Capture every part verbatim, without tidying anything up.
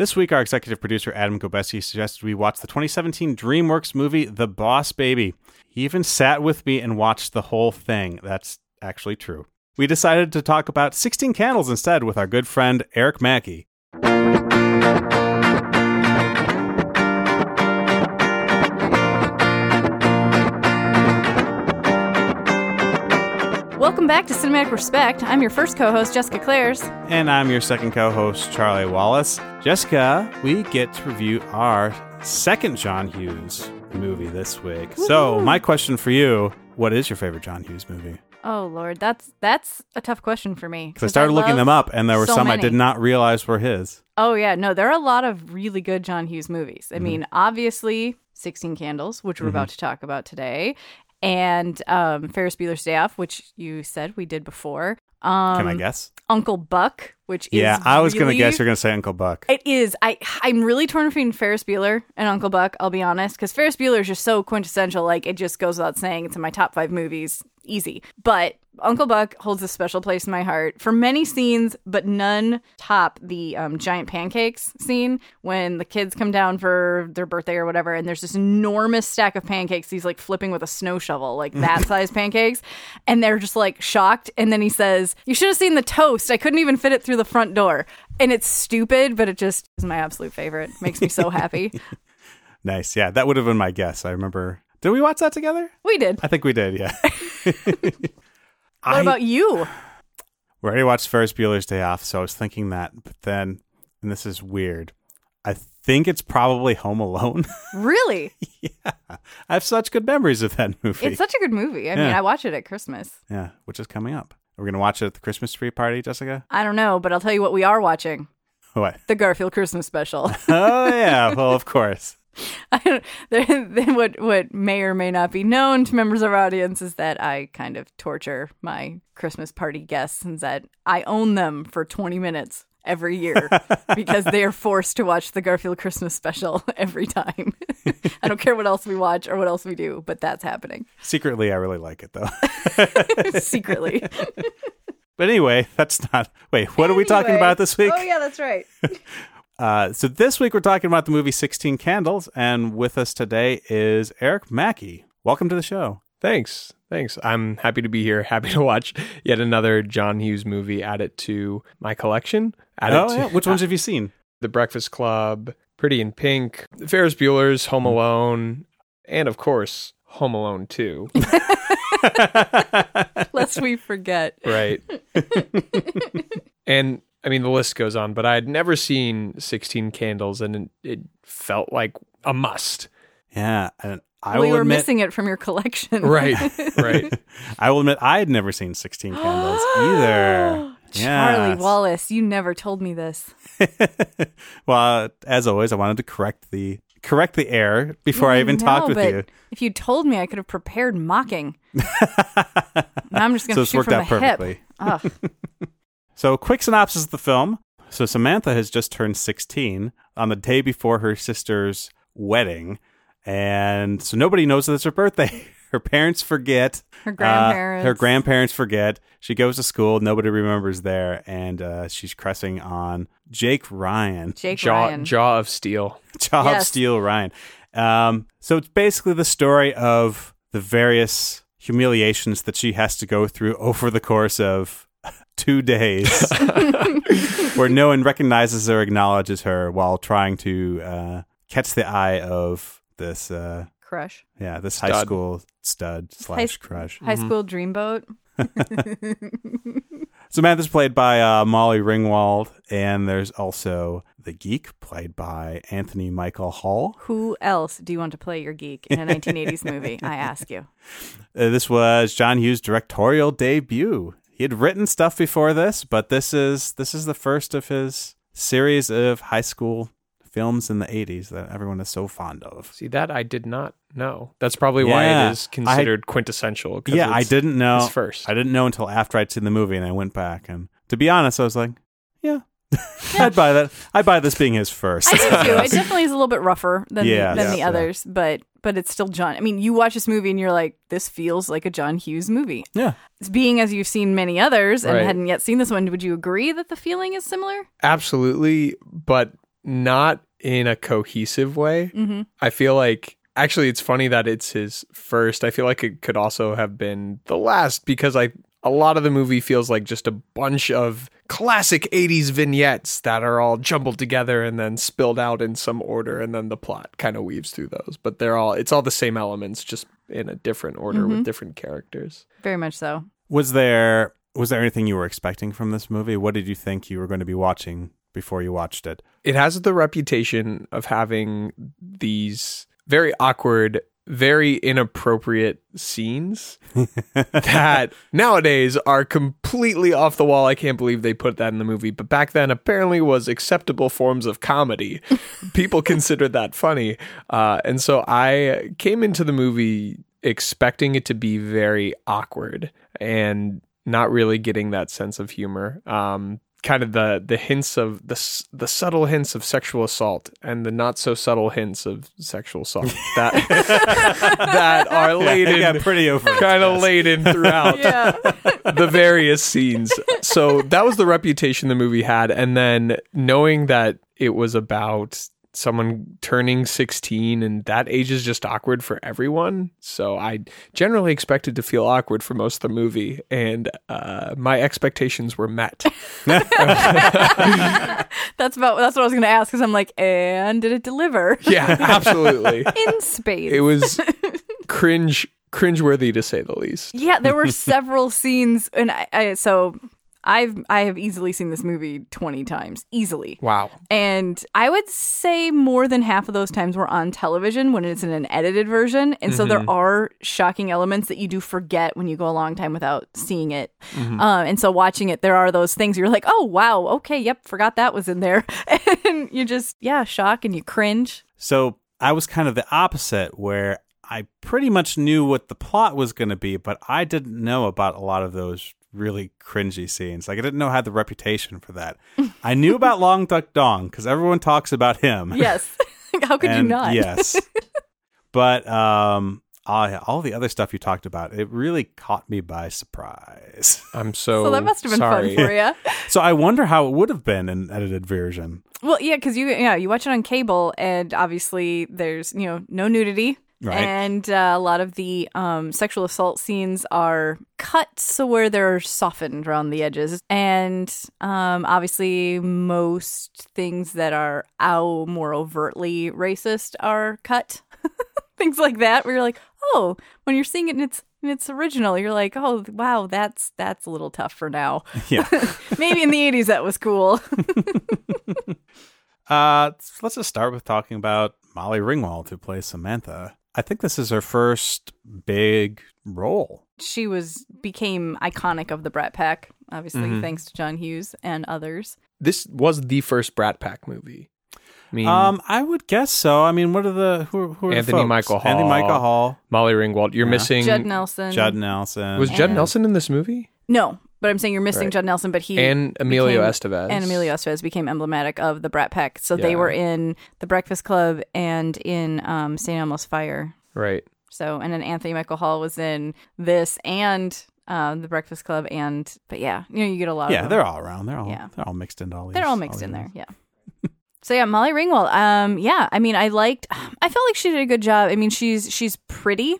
This week, our executive producer, Adam Gobeski, suggested we watch the twenty seventeen DreamWorks movie, The Boss Baby. He even sat with me and watched the whole thing. That's actually true. We decided to talk about sixteen Candles instead with our good friend, Eric Mackey. Welcome back to Cinematic Respect. I'm your first co-host, Jessica Clares. And I'm your second co-host, Charlie Wallace. Jessica, we get to review our second John Hughes movie this week. Woo-hoo. So my question for you, what is your favorite John Hughes movie? Oh, Lord, that's that's a tough question for me. Because I started I looking them up, and there were so some many. I did not realize were his. Oh, yeah. No, there are a lot of really good John Hughes movies. I mm-hmm. mean, obviously, sixteen Candles, which we're mm-hmm. about to talk about today. And um, Ferris Bueller's Day Off, which you said we did before. Um, Can I guess? Uncle Buck, which is Yeah, I was really, going to guess you're going to say Uncle Buck. It is. I, I'm really torn between Ferris Bueller and Uncle Buck, I'll be honest, because Ferris Bueller is just so quintessential. Like, it just goes without saying. It's in my top five movies. Easy. But Uncle Buck holds a special place in my heart for many scenes, but none top the um, giant pancakes scene when the kids come down for their birthday or whatever, and there's this enormous stack of pancakes. He's like flipping with a snow shovel, like that size pancakes, and they're just like shocked. And then he says, "You should have seen the toast. I couldn't even fit it through the front door." And it's stupid, but it just is my absolute favorite. Makes me so happy. Nice. Yeah, that would have been my guess. I remember. Did we watch that together? We did. I think we did, yeah. What I, about you? We already watched Ferris Bueller's Day Off, so I was thinking that. But then, and this is weird, I think it's probably Home Alone. Really? Yeah. I have such good memories of that movie. It's such a good movie. I yeah. mean, I watch it at Christmas. Yeah, which is coming up. Are we going to watch it at the Christmas tree party, Jessica? I don't know, but I'll tell you what we are watching. What? The Garfield Christmas Special. Oh, yeah. Well, of course. I don't, then what, what may or may not be known to members of our audience is that I kind of torture my Christmas party guests and that I own them for twenty minutes every year because they are forced to watch the Garfield Christmas Special every time. I don't care what else we watch or what else we do, but that's happening. Secretly, I really like it, though. Secretly. But anyway, that's not... Wait, what anyway. are we talking about this week? Oh, yeah, that's right. Uh, so this week we're talking about the movie sixteen Candles, and with us today is Eric Mackey. Welcome to the show. Thanks. Thanks. I'm happy to be here. Happy to watch yet another John Hughes movie added to my collection. Added oh, to, yeah. Which ones uh, have you seen? The Breakfast Club, Pretty in Pink, Ferris Bueller's, Home Alone, and of course, Home Alone two. Lest we forget. Right. And... I mean, the list goes on, but I had never seen sixteen Candles, and it, it felt like a must. Yeah, and I well, will you were admit, missing it from your collection, right? Right. I will admit, I had never seen sixteen Candles either. Yes. Charlie Wallace, you never told me this. Well, uh, as always, I wanted to correct the correct the error before I, I even know, talked with but you. If you told me, I could have prepared mocking. I'm just going to so shoot from the perfectly. hip. So, quick synopsis of the film. So, Samantha has just turned sixteen on the day before her sister's wedding. And so, nobody knows that it's her birthday. Her parents forget. Her grandparents. Uh, her grandparents forget. She goes to school. Nobody remembers there. And uh, she's crushing on Jake Ryan. Jake Jaw, Ryan. Jaw of Steel. Jaw yes. of Steel Ryan. Um, so, it's basically the story of the various humiliations that she has to go through over the course of... two days where no one recognizes or acknowledges her while trying to uh, catch the eye of this... Uh, crush. Yeah, this stud. high school stud slash crush. High mm-hmm. school dreamboat. Samantha's played by uh, Molly Ringwald, and there's also The Geek, played by Anthony Michael Hall. Who else do you want to play your geek in a nineteen eighties movie, I ask you? Uh, this was John Hughes' directorial debut. He had written stuff before this, but this is this is the first of his series of high school films in the eighties that everyone is so fond of. See, that I did not know. That's probably yeah. why it is considered I, quintessential. Yeah, I didn't know. It's first. I didn't know until after I'd seen the movie, and I went back. And to be honest, I was like, yeah. yeah. I'd buy that. I'd buy this being his first. I do too. It definitely is a little bit rougher than yeah, the, than yeah, the others, yeah. but... But it's still John. I mean, you watch this movie and you're like, this feels like a John Hughes movie. Yeah. Being as you've seen many others and right. hadn't yet seen this one, would you agree that the feeling is similar? Absolutely. But not in a cohesive way. Mm-hmm. I feel like, actually, it's funny that it's his first. I feel like it could also have been the last, because I a lot of the movie feels like just a bunch of classic eighties vignettes that are all jumbled together and then spilled out in some order, and then the plot kind of weaves through those. But they're all it's all the same elements, just in a different order mm-hmm. with different characters. Very much so. Was there was there anything you were expecting from this movie? What did you think you were going to be watching before you watched it? It has the reputation of having these very awkward, very inappropriate scenes that nowadays are completely off the wall. I can't believe they put that in the movie, but back then apparently was acceptable forms of comedy. People considered that funny. Uh, and so I came into the movie expecting it to be very awkward and not really getting that sense of humor. Um, kind of the the hints of the the subtle hints of sexual assault and the not so subtle hints of sexual assault that that are laden, yeah, pretty over kind of laden throughout yeah. the various scenes. So that was the reputation the movie had, and then knowing that it was about someone turning sixteen, and that age is just awkward for everyone. So I generally expected to feel awkward for most of the movie, and uh, my expectations were met. That's about that's what I was going to ask, because I'm like, and did it deliver? Yeah, absolutely. In space. It was cringe, cringeworthy to say the least. Yeah, there were several scenes, and I, I so. I've I have easily seen this movie twenty times, easily. Wow. And I would say more than half of those times were on television when it's in an edited version. And mm-hmm. so there are shocking elements that you do forget when you go a long time without seeing it. Mm-hmm. Uh, and so watching it, there are those things you're like, oh, wow, okay, yep, forgot that was in there. And you just, yeah, shock and you cringe. So I was kind of the opposite, where I pretty much knew what the plot was going to be, but I didn't know about a lot of those really cringy scenes. Like, I didn't know I had the reputation for that. I knew about Long Duck Dong because everyone talks about him. Yes. How could and you not? Yes. But um, all, all the other stuff you talked about, it really caught me by surprise. I'm so So that must have been sorry. Fun for you. So I wonder how it would have been an edited version. Well, yeah, because you, you, know, you watch it on cable, and obviously there's, you know, no nudity. Right. And uh, a lot of the um, sexual assault scenes are cut so where they're softened around the edges. And um, obviously most things that are ow, more overtly racist are cut. Things like that where you're like, oh, when you're seeing it in its, in its original, you're like, oh, wow, that's that's a little tough for now. Yeah. Maybe in the eighties that was cool. uh, let's just start with talking about Molly Ringwald, who plays Samantha. I think this is her first big role. She was became iconic of the Brat Pack, obviously, mm-hmm. thanks to John Hughes and others. This was the first Brat Pack movie. I mean, um, I would guess so. I mean, what are the who? who are Anthony the folks? Michael Hall, Anthony Michael Hall, Molly Ringwald. You're yeah. missing Judd Nelson. Judd Nelson was and... Judd Nelson in this movie? No, but I'm saying you're missing right. Judd Nelson. But he and Emilio became, Estevez and Emilio Estevez became emblematic of the Brat Pack. So yeah. they were in The Breakfast Club and in um, Saint Elmo's Fire. Right. So, and then Anthony Michael Hall was in this and uh, The Breakfast Club, and but yeah, you know, you get a lot. Yeah, of Yeah, they're all around. They're all yeah. they're all mixed into all these. They're all mixed all in there. Yeah. So yeah, Molly Ringwald. Um, yeah, I mean, I liked. I felt like she did a good job. I mean, she's she's pretty,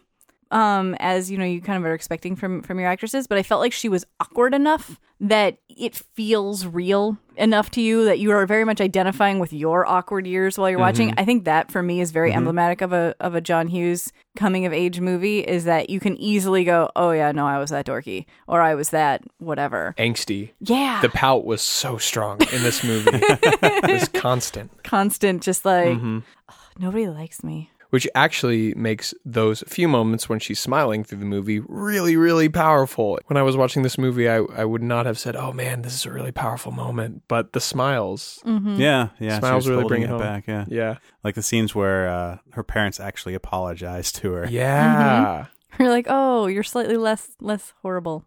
um, as you know, you kind of are expecting from from your actresses. But I felt like she was awkward enough that it feels real enough to you that you are very much identifying with your awkward years while you're mm-hmm. watching. I think that for me is very mm-hmm. emblematic of a of a John Hughes coming of age movie, is that you can easily go, oh yeah, no, I was that dorky, or I was that whatever. Angsty. Yeah. The pout was so strong in this movie. It was constant. Constant, just like, mm-hmm. oh, nobody likes me. Which actually makes those few moments when she's smiling through the movie really, really powerful. When I was watching this movie, I, I would not have said, oh man, this is a really powerful moment. But the smiles. Mm-hmm. Yeah, yeah. Smiles really bring it home. Back, yeah. yeah. Like the scenes where uh, her parents actually apologize to her. Yeah. Mm-hmm. You're like, oh, you're slightly less less horrible.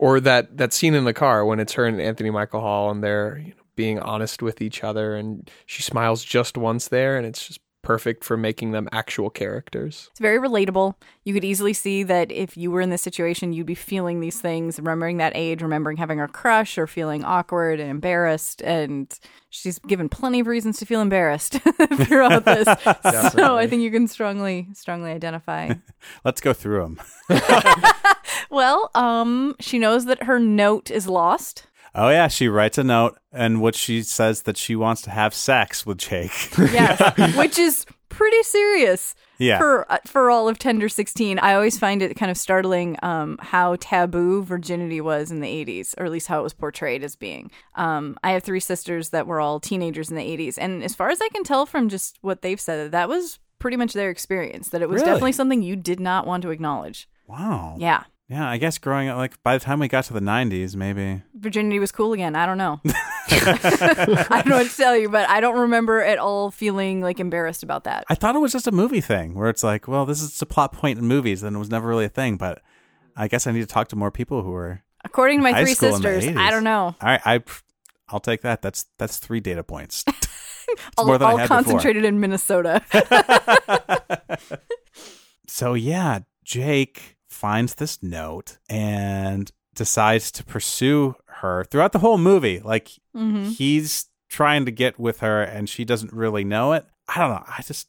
Or that, that scene in the car when it's her and Anthony Michael Hall and they're, you know, being honest with each other, and she smiles just once there, and it's just perfect for making them actual characters. It's very relatable. You could easily see that if you were in this situation, you'd be feeling these things, remembering that age, remembering having a crush or feeling awkward and embarrassed. And she's given plenty of reasons to feel embarrassed throughout this. So I think you can strongly, strongly identify. Let's go through them. Well, um, she knows that her note is lost. Oh, yeah. She writes a note in which she says that she wants to have sex with Jake. Yes, yeah. Which is pretty serious yeah. for uh, for all of Tender sixteen. I always find it kind of startling um, how taboo virginity was in the eighties, or at least how it was portrayed as being. Um, I have three sisters that were all teenagers in the eighties. And as far as I can tell from just what they've said, that was pretty much their experience, that it was really? definitely something you did not want to acknowledge. Wow. Yeah. Yeah, I guess growing up, like, by the time we got to the nineties, maybe virginity was cool again. I don't know. I don't know what to tell you, but I don't remember at all feeling, like, embarrassed about that. I thought it was just a movie thing where it's like, well, this is a plot point in movies, and it was never really a thing, but I guess I need to talk to more people who were According to my three sisters, I don't know. All right, I, I'll take that. That's, that's three data points. all all concentrated before. in Minnesota. So, yeah, Jake finds this note and decides to pursue her throughout the whole movie. Like, mm-hmm. he's trying to get with her and she doesn't really know it. I don't know. I just...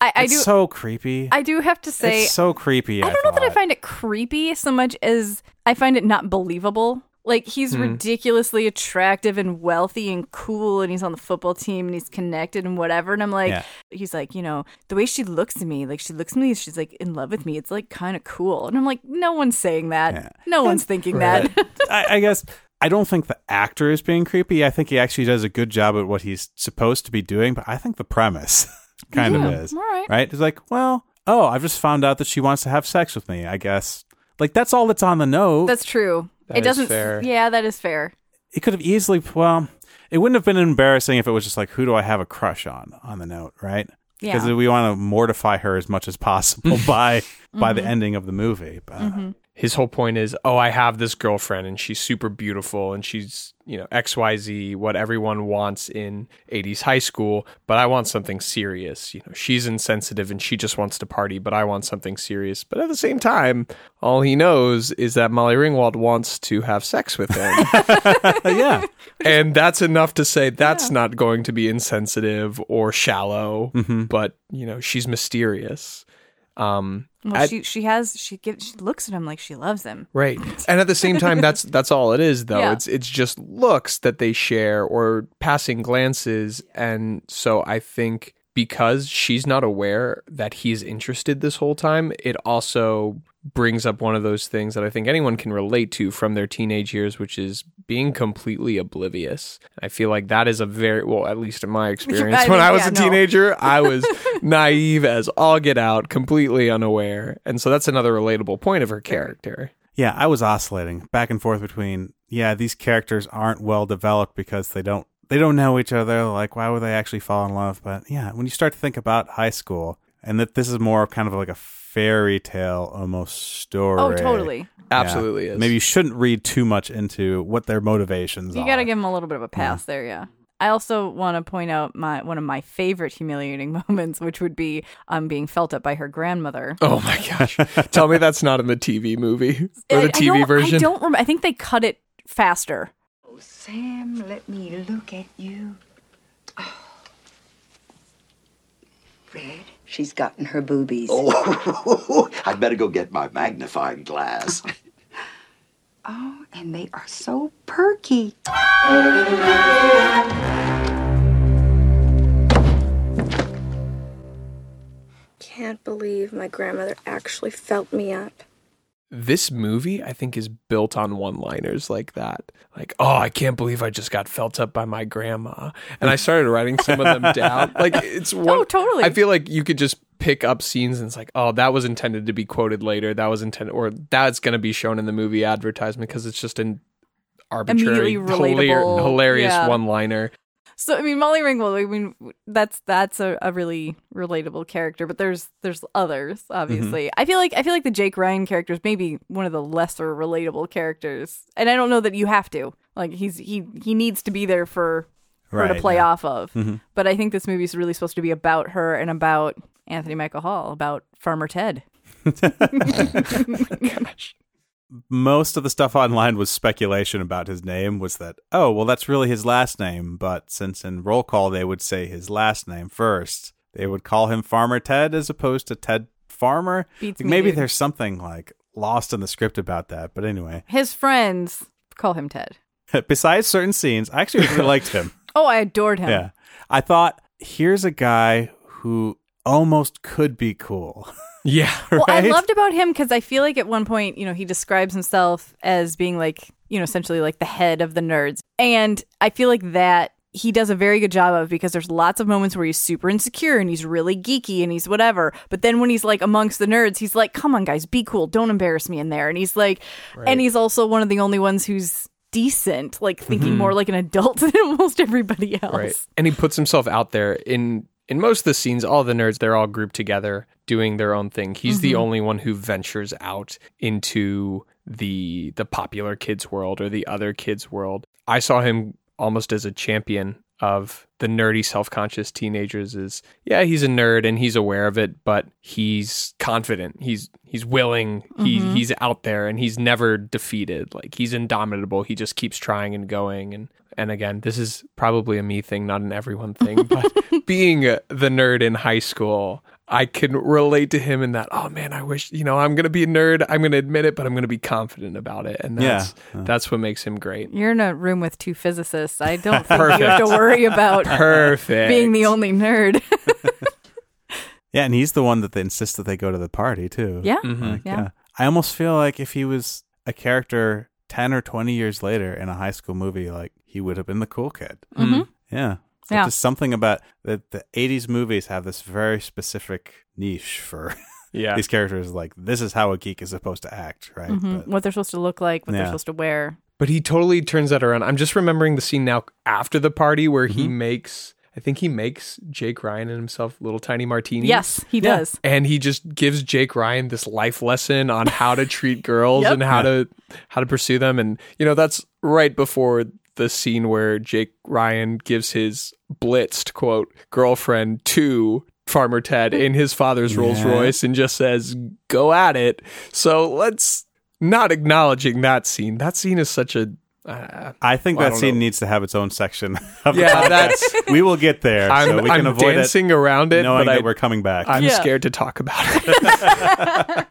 I, I it's do, so creepy. I do have to say... It's so creepy. I, I don't know that I find it creepy so much as I find it not believable. Like, he's mm. ridiculously attractive and wealthy and cool, and he's on the football team, and he's connected and whatever. And I'm like, yeah. he's like, you know, the way she looks at me, like, she looks at me, she's, like, in love with me. It's, like, kind of cool. And I'm like, no one's saying that. Yeah. No and, one's thinking right. that. I, I guess I don't think the actor is being creepy. I think he actually does a good job at what he's supposed to be doing, but I think the premise kind yeah. of is. All right. right? It's like, well, oh, I've just found out that she wants to have sex with me, I guess. Like, that's all that's on the note. That's true. That it doesn't. Fair. Yeah, that is fair. It could have easily. Well, it wouldn't have been embarrassing if it was just like, who do I have a crush on on the note, right? Yeah. Because we want to mortify her as much as possible by mm-hmm. by the ending of the movie. But mm-hmm. his whole point is, oh, I have this girlfriend and she's super beautiful and she's, you know, X Y Z, what everyone wants in eighties high school, but I want something serious. You know, she's insensitive and she just wants to party, but I want something serious. But at the same time, all he knows is that Molly Ringwald wants to have sex with him. yeah. And that's enough to say that's yeah. not going to be insensitive or shallow, mm-hmm. but, you know, she's mysterious. Um, well, I, she she has she gives she looks at him like she loves him, right? And at the same time, that's that's all it is, though. Yeah. It's it's just looks that they share or passing glances, and so I think because she's not aware that he's interested this whole time, it also brings up one of those things that I think anyone can relate to from their teenage years, which is being completely oblivious. I feel like that is a very, well, at least in my experience, I when mean, I was yeah, a teenager, no. I was naive as all get out, completely unaware. And so that's another relatable point of her character. Yeah, I was oscillating back and forth between, yeah, these characters aren't well developed because they don't, they don't know each other. Like, why would they actually fall in love? But yeah, when you start to think about high school and that this is more kind of like a fairy tale almost story. Oh, totally. Yeah. Absolutely is. Maybe you shouldn't read too much into what their motivations you are. You got to give them a little bit of a pass yeah. there, yeah. I also want to point out my one of my favorite humiliating moments, which would be um, being felt at by her grandmother. Oh, my gosh. Tell me that's not in the T V movie or the I, T V I version. I don't remember. I think they cut it faster. Oh, Sam, let me look at you. Oh. Red. She's gotten her boobies. Oh, I'd better go get my magnifying glass. Oh, and they are so perky. Can't believe my grandmother actually felt me up. This movie, I think, is built on one-liners like that. Like, oh, I can't believe I just got felt up by my grandma. And I started writing some of them down. Like, it's one. Oh, totally. I feel like you could just pick up scenes and it's like, oh, that was intended to be quoted later. That was intended, or that's going to be shown in the movie advertisement because it's just an arbitrary, hilar- hilarious yeah. one-liner. So, I mean, Molly Ringwald, I mean, that's that's a, a really relatable character, but there's there's others, obviously. Mm-hmm. I feel like I feel like the Jake Ryan character is maybe one of the lesser relatable characters. And I don't know that you have to. Like, he's he he needs to be there for right, her to play yeah. off of. Mm-hmm. But I think this movie is really supposed to be about her and about Anthony Michael Hall, about Farmer Ted. Gosh. Most of the stuff online was speculation about his name, was that, oh, well, that's really his last name. But since in roll call they would say his last name first, they would call him Farmer Ted as opposed to Ted Farmer. Beats like, me, maybe dude. There's something like lost in the script about that. But anyway. His friends call him Ted. Besides certain scenes, I actually really liked him. Oh, I adored him. Yeah. I thought, here's a guy who almost could be cool. Yeah, right? Well, I loved about him because I feel like at one point, you know, he describes himself as being like, you know, essentially like the head of the nerds. And I feel like that he does a very good job of, because there's lots of moments where he's super insecure and he's really geeky and he's whatever. But then when he's like amongst the nerds, he's like, come on, guys, be cool. Don't embarrass me in there. And he's like, right. And he's also one of the only ones who's decent, like thinking mm-hmm. more like an adult than almost everybody else. Right. And he puts himself out there in... In most of the scenes, all the nerds, they're all grouped together doing their own thing. He's mm-hmm. the only one who ventures out into the the popular kids' world or the other kids' world. I saw him almost as a champion of the nerdy, self-conscious teenagers. Is yeah, he's a nerd and he's aware of it, but he's confident. He's he's willing. Mm-hmm. He, he's out there and he's never defeated. Like, he's indomitable. He just keeps trying and going. And And again, this is probably a me thing, not an everyone thing, but being a, the nerd in high school, I can relate to him in that, oh man, I wish, you know, I'm going to be a nerd. I'm going to admit it, but I'm going to be confident about it. And that's yeah. that's what makes him great. You're in a room with two physicists. I don't think you have to worry about Perfect. being the only nerd. Yeah, and he's the one that they insist that they go to the party, too. Yeah. Mm-hmm. Like, yeah. yeah. I almost feel like if he was a character ten or twenty years later in a high school movie, like, he would have been the cool kid. Mm-hmm. Yeah. So yeah. Just something about that. The eighties movies have this very specific niche for yeah. these characters. Like, this is how a geek is supposed to act, right? Mm-hmm. But, what they're supposed to look like, what yeah. they're supposed to wear. But he totally turns that around. I'm just remembering the scene now after the party where mm-hmm. he makes... I think he makes Jake Ryan and himself little tiny martinis. Yes, he yeah. does. And he just gives Jake Ryan this life lesson on how to treat girls yep. and how to how to pursue them. And, you know, that's right before the scene where Jake Ryan gives his blitzed, quote, girlfriend to Farmer Ted in his father's yeah. Rolls Royce and just says, go at it. So let's not acknowledging that scene. That scene is such a... Uh, I think well, that I scene know. needs to have its own section. Of yeah, that's we will get there. I'm, so we I'm can avoid dancing it, around it, knowing but that I, we're coming back. I'm yeah. scared to talk about it.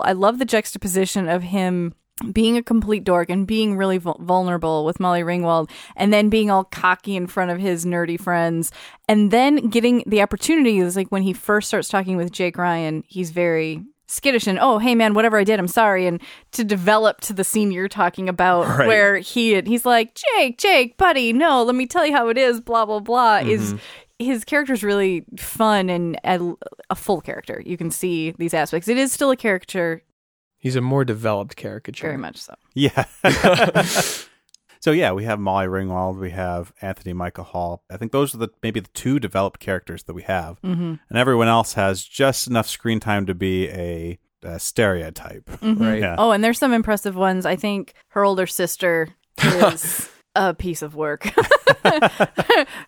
I love the juxtaposition of him being a complete dork and being really vul- vulnerable with Molly Ringwald, and then being all cocky in front of his nerdy friends, and then getting the opportunity. Is like when he first starts talking with Jake Ryan, he's very skittish and, oh, hey, man, whatever I did, I'm sorry. And to develop to the scene you're talking about right. where he he's like, Jake, Jake, buddy, no, let me tell you how it is, blah, blah, blah. Mm-hmm. Is his character's really fun and a, a full character. You can see these aspects. It is still a caricature. He's a more developed caricature. Very much so. Yeah. So, yeah, we have Molly Ringwald. We have Anthony Michael Hall. I think those are the maybe the two developed characters that we have. Mm-hmm. And everyone else has just enough screen time to be a, a stereotype. Mm-hmm. Right? Yeah. Oh, and there's some impressive ones. I think her older sister is a piece of work.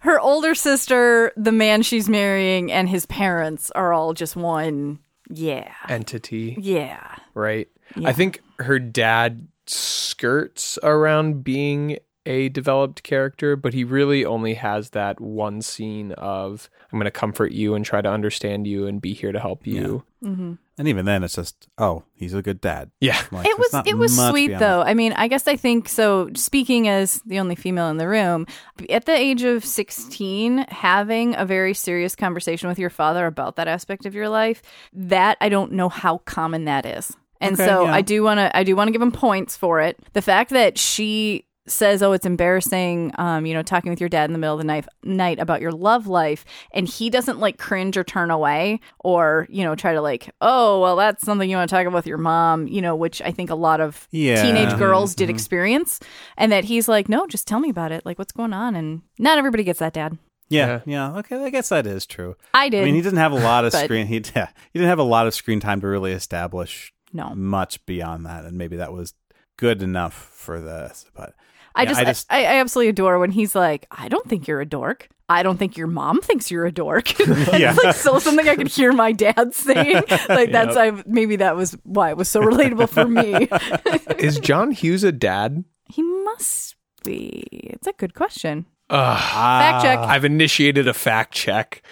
Her older sister, the man she's marrying, and his parents are all just one yeah. entity. Yeah. Right. Yeah. I think her dad... skirts around being a developed character, but he really only has that one scene of, I'm going to comfort you and try to understand you and be here to help you. Yeah. Mm-hmm. And even then, it's just, oh, he's a good dad. Yeah. Like, it was it was sweet, though. I mean, I guess I think, so speaking as the only female in the room, at the age of sixteen, having a very serious conversation with your father about that aspect of your life, that I don't know how common that is. And okay, so yeah. I do want to I do want to give him points for it. The fact that she says, oh, it's embarrassing, um, you know, talking with your dad in the middle of the night, night about your love life. And he doesn't like cringe or turn away or, you know, try to like, oh, well, that's something you want to talk about with your mom, you know, which I think a lot of yeah. teenage girls mm-hmm. did experience. And that he's like, no, just tell me about it. Like, what's going on? And not everybody gets that, Dad. Yeah, yeah, yeah. Okay, I guess that is true. I did. I mean, he didn't have a lot of but... screen. He, yeah, he didn't have a lot of screen time to really establish. No. Much beyond that. And maybe that was good enough for this. But I yeah, just, I, just I, I absolutely adore when he's like, I don't think you're a dork. I don't think your mom thinks you're a dork. Yeah. It's like still something I could hear my dad saying. Like that's, yep. I maybe that was why it was so relatable for me. Is John Hughes a dad? He must be. It's a good question. Uh, fact check. I've initiated a fact check.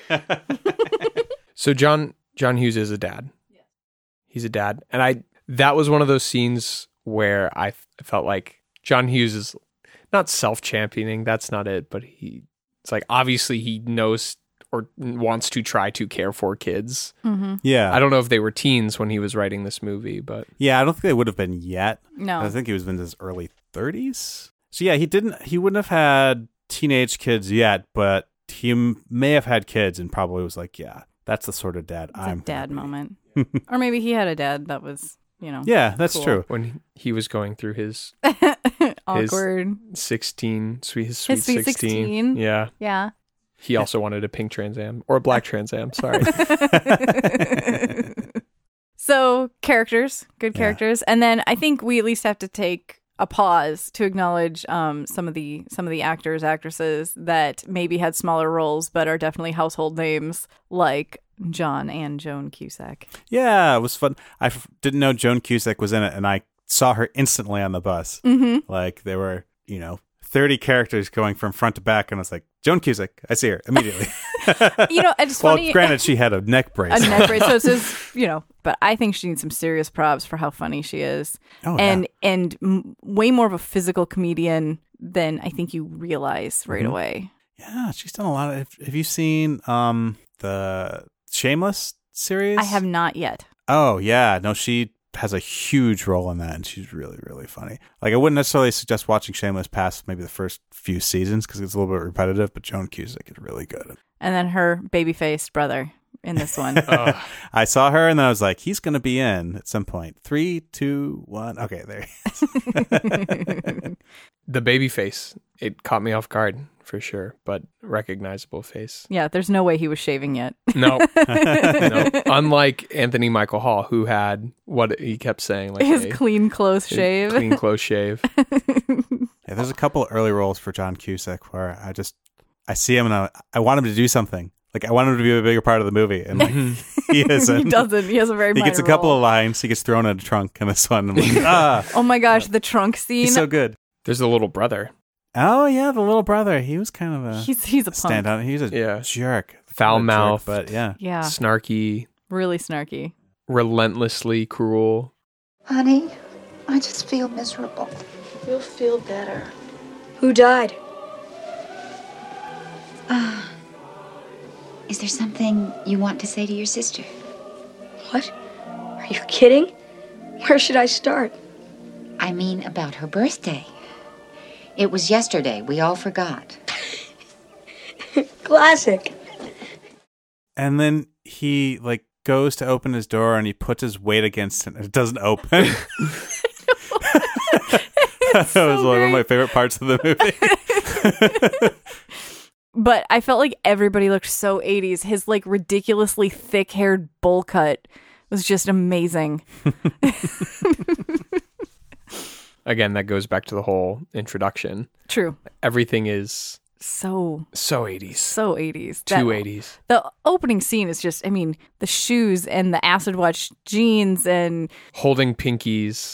So John John Hughes is a dad. Yeah. He's a dad, and I that was one of those scenes where I felt like John Hughes is not self-championing. That's not it, but he. It's like, obviously he knows or wants to try to care for kids. Mm-hmm. Yeah. I don't know if they were teens when he was writing this movie, but... Yeah, I don't think they would have been yet. No. I think he was in his early thirties. So yeah, he didn't. He wouldn't have had teenage kids yet, but he m- may have had kids and probably was like, yeah, that's the sort of dad it's I'm... It's a dad moment. Or maybe he had a dad that was, you know... Yeah, that's cool. True. When he was going through his... Awkward. His sixteen, sweet, his sweet, his sweet sixteen. sixteen. Yeah. Yeah. He also wanted a pink Trans Am or a black Trans Am. Sorry. So characters, good characters. Yeah. And then I think we at least have to take a pause to acknowledge um, some of the some of the actors, actresses that maybe had smaller roles, but are definitely household names like John and Joan Cusack. Yeah, it was fun. I f- didn't know Joan Cusack was in it, and I saw her instantly on the bus. Mm-hmm. Like there were, you know, thirty characters going from front to back, and I was like, Joan Cusack, I see her immediately. You know, it's well, funny. Granted, she had a neck brace. A neck brace, so it's just, you know, but I think she needs some serious props for how funny she is. Oh, and yeah. and m- way more of a physical comedian than I think you realize right mm-hmm. away. Yeah, she's done a lot of. Have you seen um the Shameless series? I have not yet. Oh yeah, no, she has a huge role in that, and she's really, really funny. Like, I wouldn't necessarily suggest watching Shameless past maybe the first few seasons because it's a little bit repetitive, but Joan Cusack is really good. And then her baby-faced brother in this one. uh. I saw her, and then I was like, he's going to be in at some point. Three, two, one. Okay, there he is. The baby face, it caught me off guard for sure, but recognizable face. Yeah, there's no way he was shaving yet. No. no. Unlike Anthony Michael Hall, who had what he kept saying. Like his a, clean, close shave. Clean, close shave. Yeah, there's a couple of early roles for John Cusack where I just, I see him and I, I want him to do something. Like, I want him to be a bigger part of the movie, and like, he isn't. He doesn't. He has a very minor He gets a couple role. Of lines. He gets thrown in a trunk in this one. I'm like, ah. Oh my gosh, the trunk scene. He's so good. There's the little brother. Oh yeah, the little brother. He was kind of a he's he's a punk. Standout. He's a yeah. jerk, foul mouthed, but yeah, yeah, snarky, really snarky, relentlessly cruel. Honey, I just feel miserable. You'll feel better. Who died? Uh, is there something you want to say to your sister? What? Are you kidding? Where should I start? I mean, about her birthday. It was yesterday. We all forgot. Classic. And then he like goes to open his door and he puts his weight against it and it doesn't open. That so was great. One of my favorite parts of the movie. But I felt like everybody looked so eighties. His like ridiculously thick-haired bowl cut was just amazing. Again, that goes back to the whole introduction. True. Everything is so so eighties. So eighties. Two eighties. The opening scene is just, I mean, the shoes and the acid wash jeans and holding pinkies.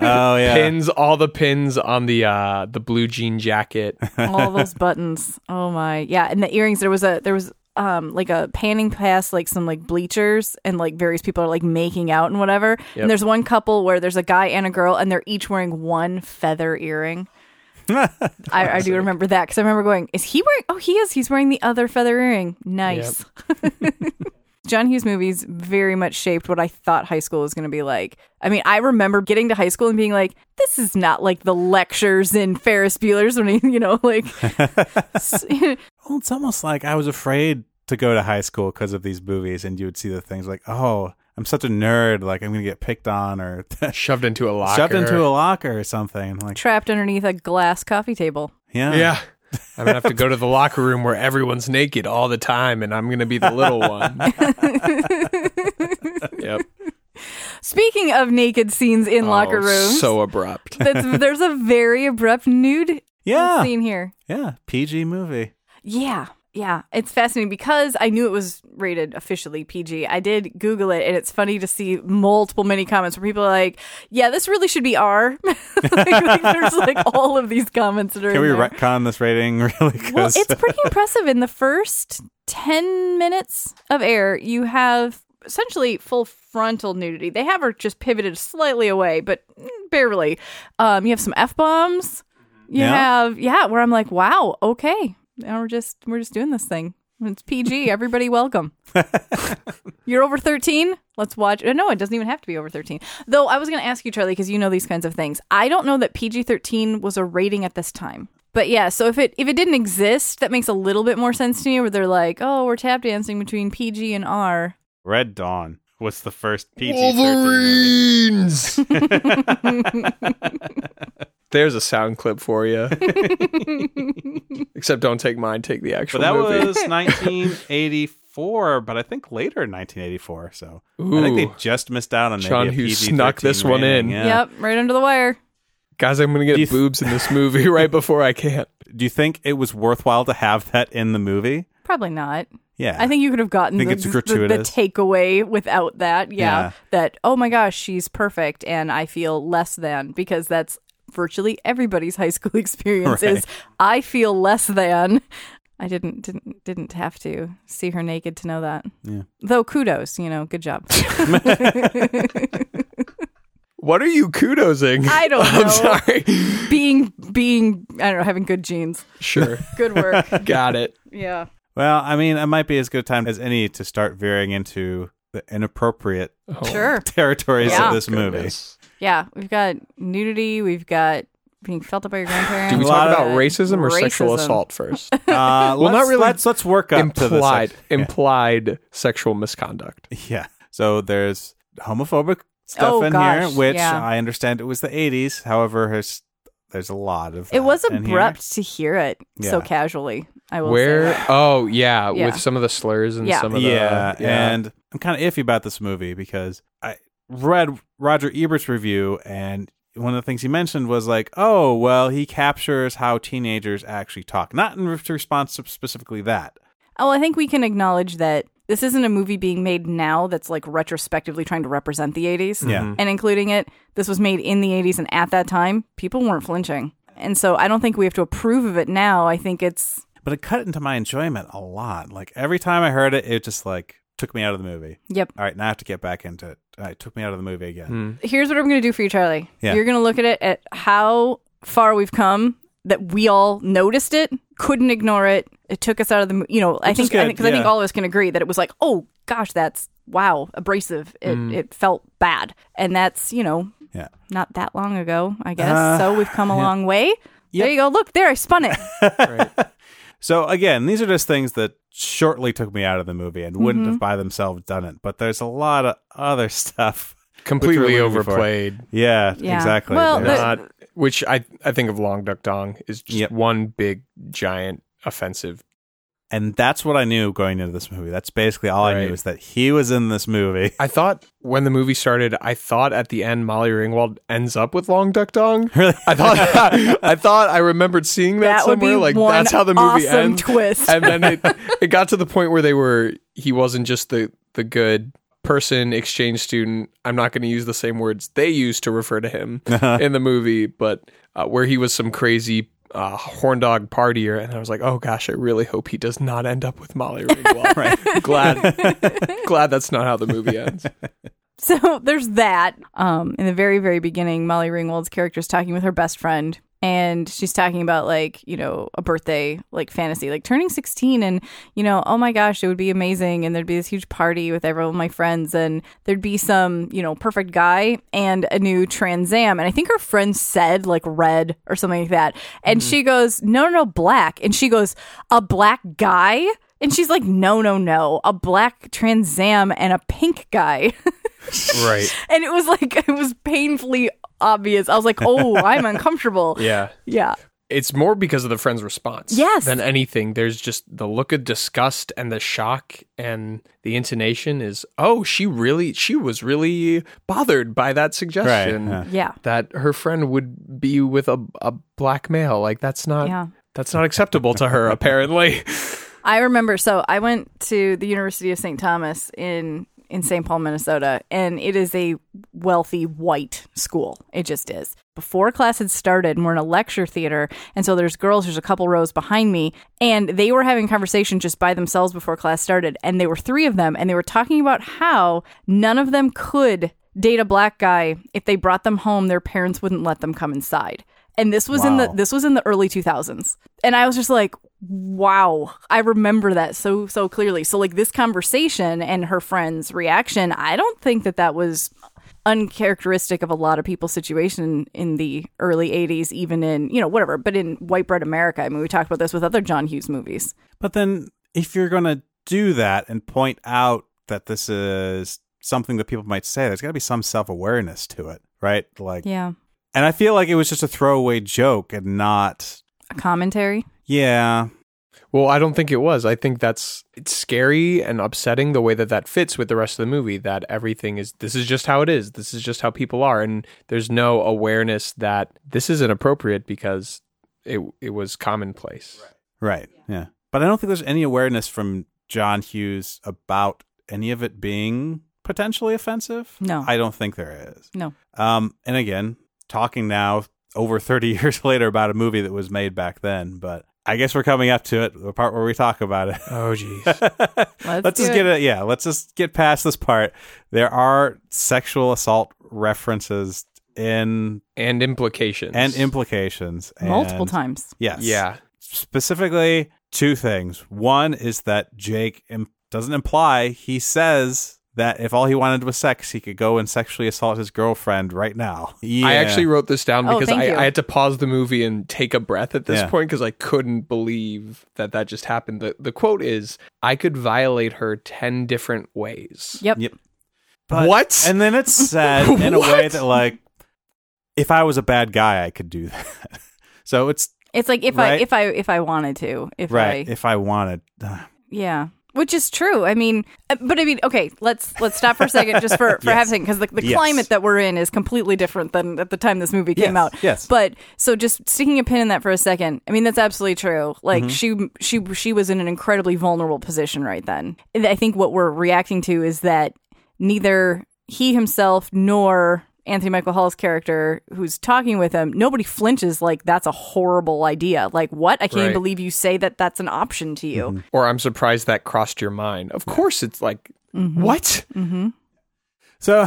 Oh yeah. Pins, all the pins on the uh, the blue jean jacket. All those buttons. Oh my. Yeah, and the earrings. There was a there was Um, like a panning past like some like bleachers and like various people are like making out and whatever. Yep. And there's one couple where there's a guy and a girl and they're each wearing one feather earring. I, I do remember that because I remember going, is he wearing? Oh, he is. He's wearing the other feather earring. Nice. Yep. John Hughes movies very much shaped what I thought high school was going to be like. I mean, I remember getting to high school and being like, this is not like the lectures in Ferris Bueller's when he, you know, like. Well, it's almost like I was afraid to go to high school because of these movies, and you would see the things like, oh, I'm such a nerd, like I'm going to get picked on or shoved into a locker. Shoved into a locker or something. Like trapped underneath a glass coffee table. Yeah. Yeah. I'm going to have to go to the locker room where everyone's naked all the time, and I'm going to be the little one. Yep. Speaking of naked scenes in oh, locker rooms. So abrupt. that's, there's a very abrupt nude yeah. scene here. Yeah. P G movie. Yeah. Yeah. It's fascinating because I knew it was rated officially P G. I did Google it, and it's funny to see multiple mini comments where people are like, yeah, this really should be R. like, like, there's like all of these comments that are Can we there. retcon this rating really? Well, it's pretty impressive. In the first ten minutes of air, you have essentially full frontal nudity. They have her just pivoted slightly away, but barely. Um, you have some F-bombs. You yeah. have, yeah, where I'm like, wow, okay. Now we're just we're just doing this thing. It's P G. Everybody welcome. You're over thirteen? Let's watch. No, it doesn't even have to be over thirteen. Though I was going to ask you, Charlie, because you know these kinds of things. I don't know that P G thirteen was a rating at this time. But yeah, so if it if it didn't exist, that makes a little bit more sense to me where they're like, oh, we're tap dancing between P G and R. Red Dawn was the first P G thirteen Wolverines! There's a sound clip for you. Except don't take mine, take the actual movie. But that movie. was nineteen eighty-four, but I think later nineteen eighty-four. So Ooh. I think they just missed out on maybe John Hughes snuck this rating. one in. Yeah. Yep, right under the wire. Guys, I'm going to get th- boobs in this movie right before I can't. Do you think it was worthwhile to have that in the movie? Probably not. Yeah. I think you could have gotten the, the, the takeaway without that. Yeah, yeah. That, oh my gosh, she's perfect and I feel less than, because that's virtually everybody's high school experience right. is I feel less than. I didn't didn't didn't have to see her naked to know that. Yeah. Though kudos, you know, good job. What are you kudosing? I don't know. I'm sorry. Being being I don't know, having good genes. Sure. Good work. Got it. Yeah. Well, I mean, it might be as good a time as any to start veering into the inappropriate oh. sure. territories yeah. of this Goodness. movie. Yeah, we've got nudity, we've got being felt up by your grandparents. Do we talk about racism or racism. sexual assault first? Uh, well, not really. Let's, let's work up implied, to the sex- implied yeah. sexual misconduct. Yeah. So there's homophobic stuff oh, in gosh, here, which yeah. I understand it was the eighties. However, there's, there's a lot of. It was abrupt to hear it yeah. so casually. I will Where? Say that. Oh, yeah, yeah. With some of the slurs and yeah. some of the. Yeah. yeah. And I'm kind of iffy about this movie because I. read Roger Ebert's review, and one of the things he mentioned was like, oh, well, he captures how teenagers actually talk. Not in response to specifically that. Oh, I think we can acknowledge that this isn't a movie being made now that's like retrospectively trying to represent the eighties yeah. and including it. This was made in the eighties, and at that time, people weren't flinching. And so I don't think we have to approve of it now. I think it's... But it cut into my enjoyment a lot. Like, every time I heard it, it just like... took me out of the movie. Yep. All right, now I have to get back into it. All right, took me out of the movie again. Mm. Here's what I'm going to do for you, Charlie. Yeah. You're going to look at it at how far we've come, that we all noticed it, couldn't ignore it. It took us out of the, you know, Which I think, because I, think, yeah. I think all of us can agree that it was like, oh gosh, that's, wow, abrasive. It, mm. it felt bad. And that's, you know, yeah. not that long ago, I guess. Uh, so we've come a yeah. long way. Yep. There you go. Look, there, I spun it. Right. So again, these are just things that shortly took me out of the movie and wouldn't mm-hmm. have by themselves done it. But there's a lot of other stuff. Completely overplayed. Yeah, yeah, exactly. Well, the, not, which I, I think of Long Duck Dong is just yep. one big, giant, offensive. And that's what I knew going into this movie. That's basically all right. I knew is that he was in this movie. I thought when the movie started, I thought at the end Molly Ringwald ends up with Long Duck Dong. Really? I thought I, I thought I remembered seeing that, that somewhere. Like that's how the movie awesome ends. Twist. And then it, it got to the point where they were he wasn't just the, the good person, exchange student. I'm not going to use the same words they used to refer to him uh-huh. in the movie, but uh, where he was some crazy Uh, horn dog partier, and I was like, oh gosh, I really hope he does not end up with Molly Ringwald. Right. glad glad that's not how the movie ends. So there's that. Um, in the very, very beginning, Molly Ringwald's character is talking with her best friend, and she's talking about, like, you know, a birthday, like, fantasy, like turning sixteen, and, you know, oh my gosh, it would be amazing, and there'd be this huge party with everyone, my friends, and there'd be some, you know, perfect guy and a new Trans Am. And I think her friend said, like, red or something like that. And mm-hmm. she goes, no, no, no, black. And she goes, a black guy? And she's like, no, no, no, a black Trans Am and a pink guy. Right. And it was like, it was painfully obvious. I was like, oh, I'm uncomfortable. Yeah. Yeah. it's more because of the friend's response yes. than anything. There's just the look of disgust and the shock, and the intonation is, oh, she really, she was really bothered by that suggestion. Right. Yeah. That her friend would be with a, a black male. Like, that's not, yeah. that's not acceptable to her, apparently. I remember, so I went to the University of Saint Thomas in... in Saint Paul, Minnesota, and it is a wealthy white school. It just is. Before class had started, and we're in a lecture theater, and so there's girls, there's a couple rows behind me, and they were having conversation just by themselves before class started, and there were three of them, and they were talking about how none of them could date a black guy. If they brought them home, their parents wouldn't let them come inside. And this was wow. in the this was in the early two thousands. And I was just like, wow, I remember that so, so clearly. So like this conversation and her friend's reaction, I don't think that that was uncharacteristic of a lot of people's situation in the early eighties, even in, you know, whatever. But in White Bread America, I mean, we talked about this with other John Hughes movies. But then if you're going to do that and point out that this is something that people might say, there's got to be some self-awareness to it, right? Like, yeah. And I feel like it was just a throwaway joke and not... a commentary? Yeah. Well, I don't think it was. I think that's it's scary and upsetting the way that that fits with the rest of the movie, that everything is, this is just how it is. This is just how people are. And there's no awareness that this is inappropriate because it it was commonplace. Right. Right. Yeah. yeah. But I don't think there's any awareness from John Hughes about any of it being potentially offensive. No. I don't think there is. No. Um, and again... talking now over thirty years later about a movie that was made back then, but I guess we're coming up to it, the part where we talk about it. Oh, geez. let's let's just it. get it. Yeah. Let's just get past this part. There are sexual assault references in and implications and implications and, multiple times. Yes. Yeah. Specifically two things. One is that Jake imp- doesn't imply, he says that if all he wanted was sex, he could go and sexually assault his girlfriend right now. Yeah. I actually wrote this down because oh, I, I had to pause the movie and take a breath at this yeah. point because I couldn't believe that that just happened. The The quote is, I could violate her ten different ways. Yep. Yep. But, what? And then it's said in a way that, like, if I was a bad guy, I could do that. So it's... It's like, if right? I if I, if I wanted to. If right. I, if I wanted. Yeah. Which is true. I mean, but I mean, okay, let's let's stop for a second just for, for yes. half a second, because the, the yes. climate that we're in is completely different than at the time this movie came yes. out. Yes. But so just sticking a pin in that for a second, I mean, that's absolutely true. Like mm-hmm. she she she was in an incredibly vulnerable position right then. And I think what we're reacting to is that neither he himself nor Anthony Michael Hall's character who's talking with him, nobody flinches like that's a horrible idea. Like, what? I can't right. believe you say that that's an option to you. Mm-hmm. Or I'm surprised that crossed your mind. Of course it's like, mm-hmm. what? Mm-hmm. So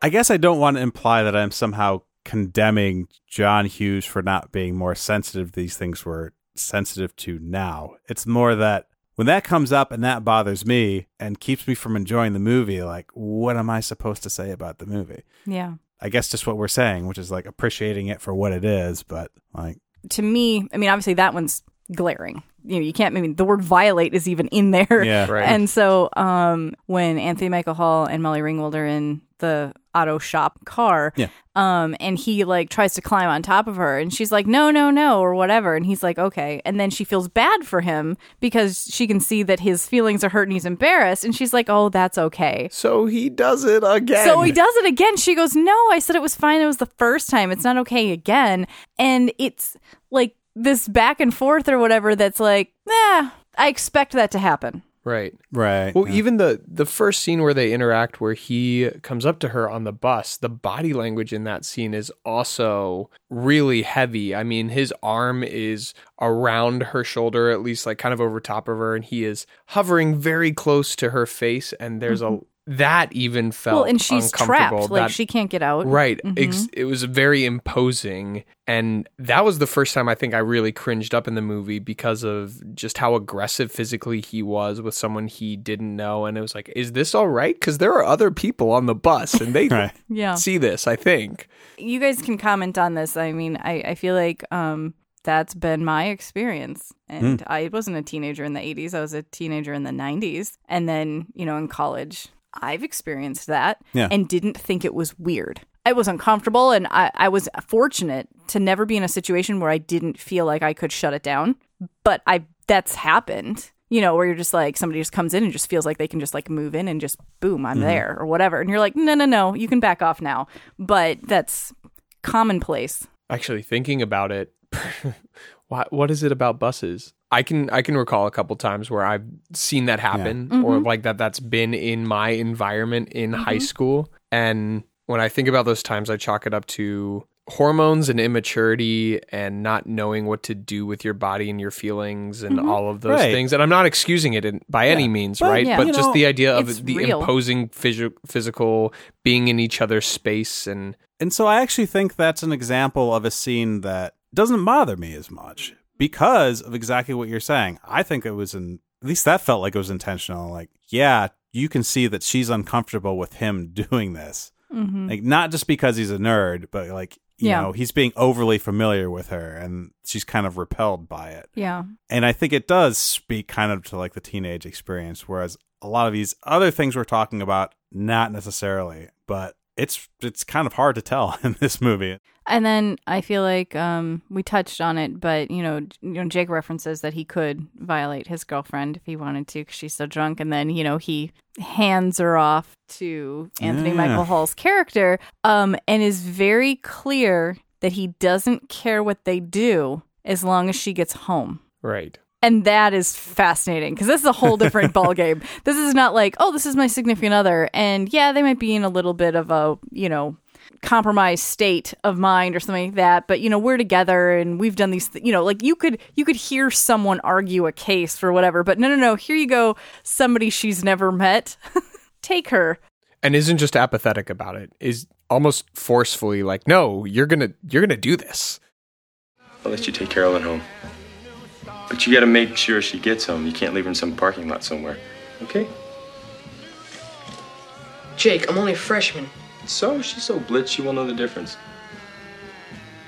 I guess I don't want to imply that I'm somehow condemning John Hughes for not being more sensitive to these things we're sensitive to now. It's more that when that comes up and that bothers me and keeps me from enjoying the movie, like, what am I supposed to say about the movie? Yeah. I guess just what we're saying, which is like appreciating it for what it is, but like... To me, I mean, obviously that one's glaring. You know, you can't, I mean, the word violate is even in there. Yeah, right. And so um, when Anthony Michael Hall and Molly Ringwald are in the auto shop car, yeah. um, and he like tries to climb on top of her, and she's like, no, no, no, or whatever. And he's like, okay. And then she feels bad for him because she can see that his feelings are hurt and he's embarrassed. And she's like, oh, that's okay. So he does it again. So he does it again. She goes, no, I said it was fine. It was the first time. It's not okay again. And it's like this back and forth or whatever that's like, nah, I expect that to happen. Right. Right. Well, yeah. even the, the first scene where they interact, where he comes up to her on the bus, the body language in that scene is also really heavy. I mean, his arm is around her shoulder, at least like kind of over top of her, and he is hovering very close to her face, and there's mm-hmm. a... That even felt uncomfortable. Well, and she's trapped. Like, that, she can't get out. Right. Mm-hmm. Ex- it was very imposing. And that was the first time I think I really cringed up in the movie because of just how aggressive physically he was with someone he didn't know. And it was like, is this all right? Because there are other people on the bus and they right. yeah. see this, I think. You guys can comment on this. I mean, I, I feel like... um that's been my experience. And mm. I wasn't a teenager in the eighties. I was a teenager in the nineties. And then, you know, in college, I've experienced that yeah. and didn't think it was weird. it was uncomfortable, and I, I was fortunate to never be in a situation where I didn't feel like I could shut it down. But I that's happened, you know, where you're just like, somebody just comes in and just feels like they can just like move in and just boom, I'm mm-hmm. there or whatever. And you're like, no, no, no, you can back off now. But that's commonplace. Actually, thinking about it, what what is it about buses? I can I can recall a couple times where I've seen that happen yeah. mm-hmm. or like that that's been in my environment in mm-hmm. high school. And when I think about those times, I chalk it up to hormones and immaturity and not knowing what to do with your body and your feelings and mm-hmm. all of those right. things. And I'm not excusing it in, by yeah. any means, well, right? Yeah. But you just know, the idea of the real. imposing phys- physical being in each other's space. And and so I actually think that's an example of a scene that doesn't bother me as much. Because of exactly what you're saying. I think it was, in, at least that felt like it was intentional. Like, yeah, you can see that she's uncomfortable with him doing this. Mm-hmm. Like, not just because he's a nerd, but like, you yeah. know, he's being overly familiar with her and she's kind of repelled by it. Yeah. And I think it does speak kind of to like the teenage experience, whereas a lot of these other things we're talking about, not necessarily, but it's it's kind of hard to tell in this movie. And then I feel like um, we touched on it, but you know, you know, Jake references that he could violate his girlfriend if he wanted to because she's so drunk, and then you know he hands her off to Anthony yeah. Michael Hall's character, um, and is very clear that he doesn't care what they do as long as she gets home. Right. And that is fascinating because this is a whole different ballgame. This is not like, oh, this is my significant other. And yeah, they might be in a little bit of a, you know, compromised state of mind or something like that. But, you know, we're together and we've done these, th- you know, like you could you could hear someone argue a case for whatever. But no, no, no. Here you go. Somebody she's never met. Take her. And isn't just apathetic about it, is almost forcefully like, no, you're going to you're going to do this. I'll let you take Carolyn home. But you gotta make sure she gets home. You can't leave her in some parking lot somewhere. Okay? Jake, I'm only a freshman. So? She's so blitz, she won't know the difference.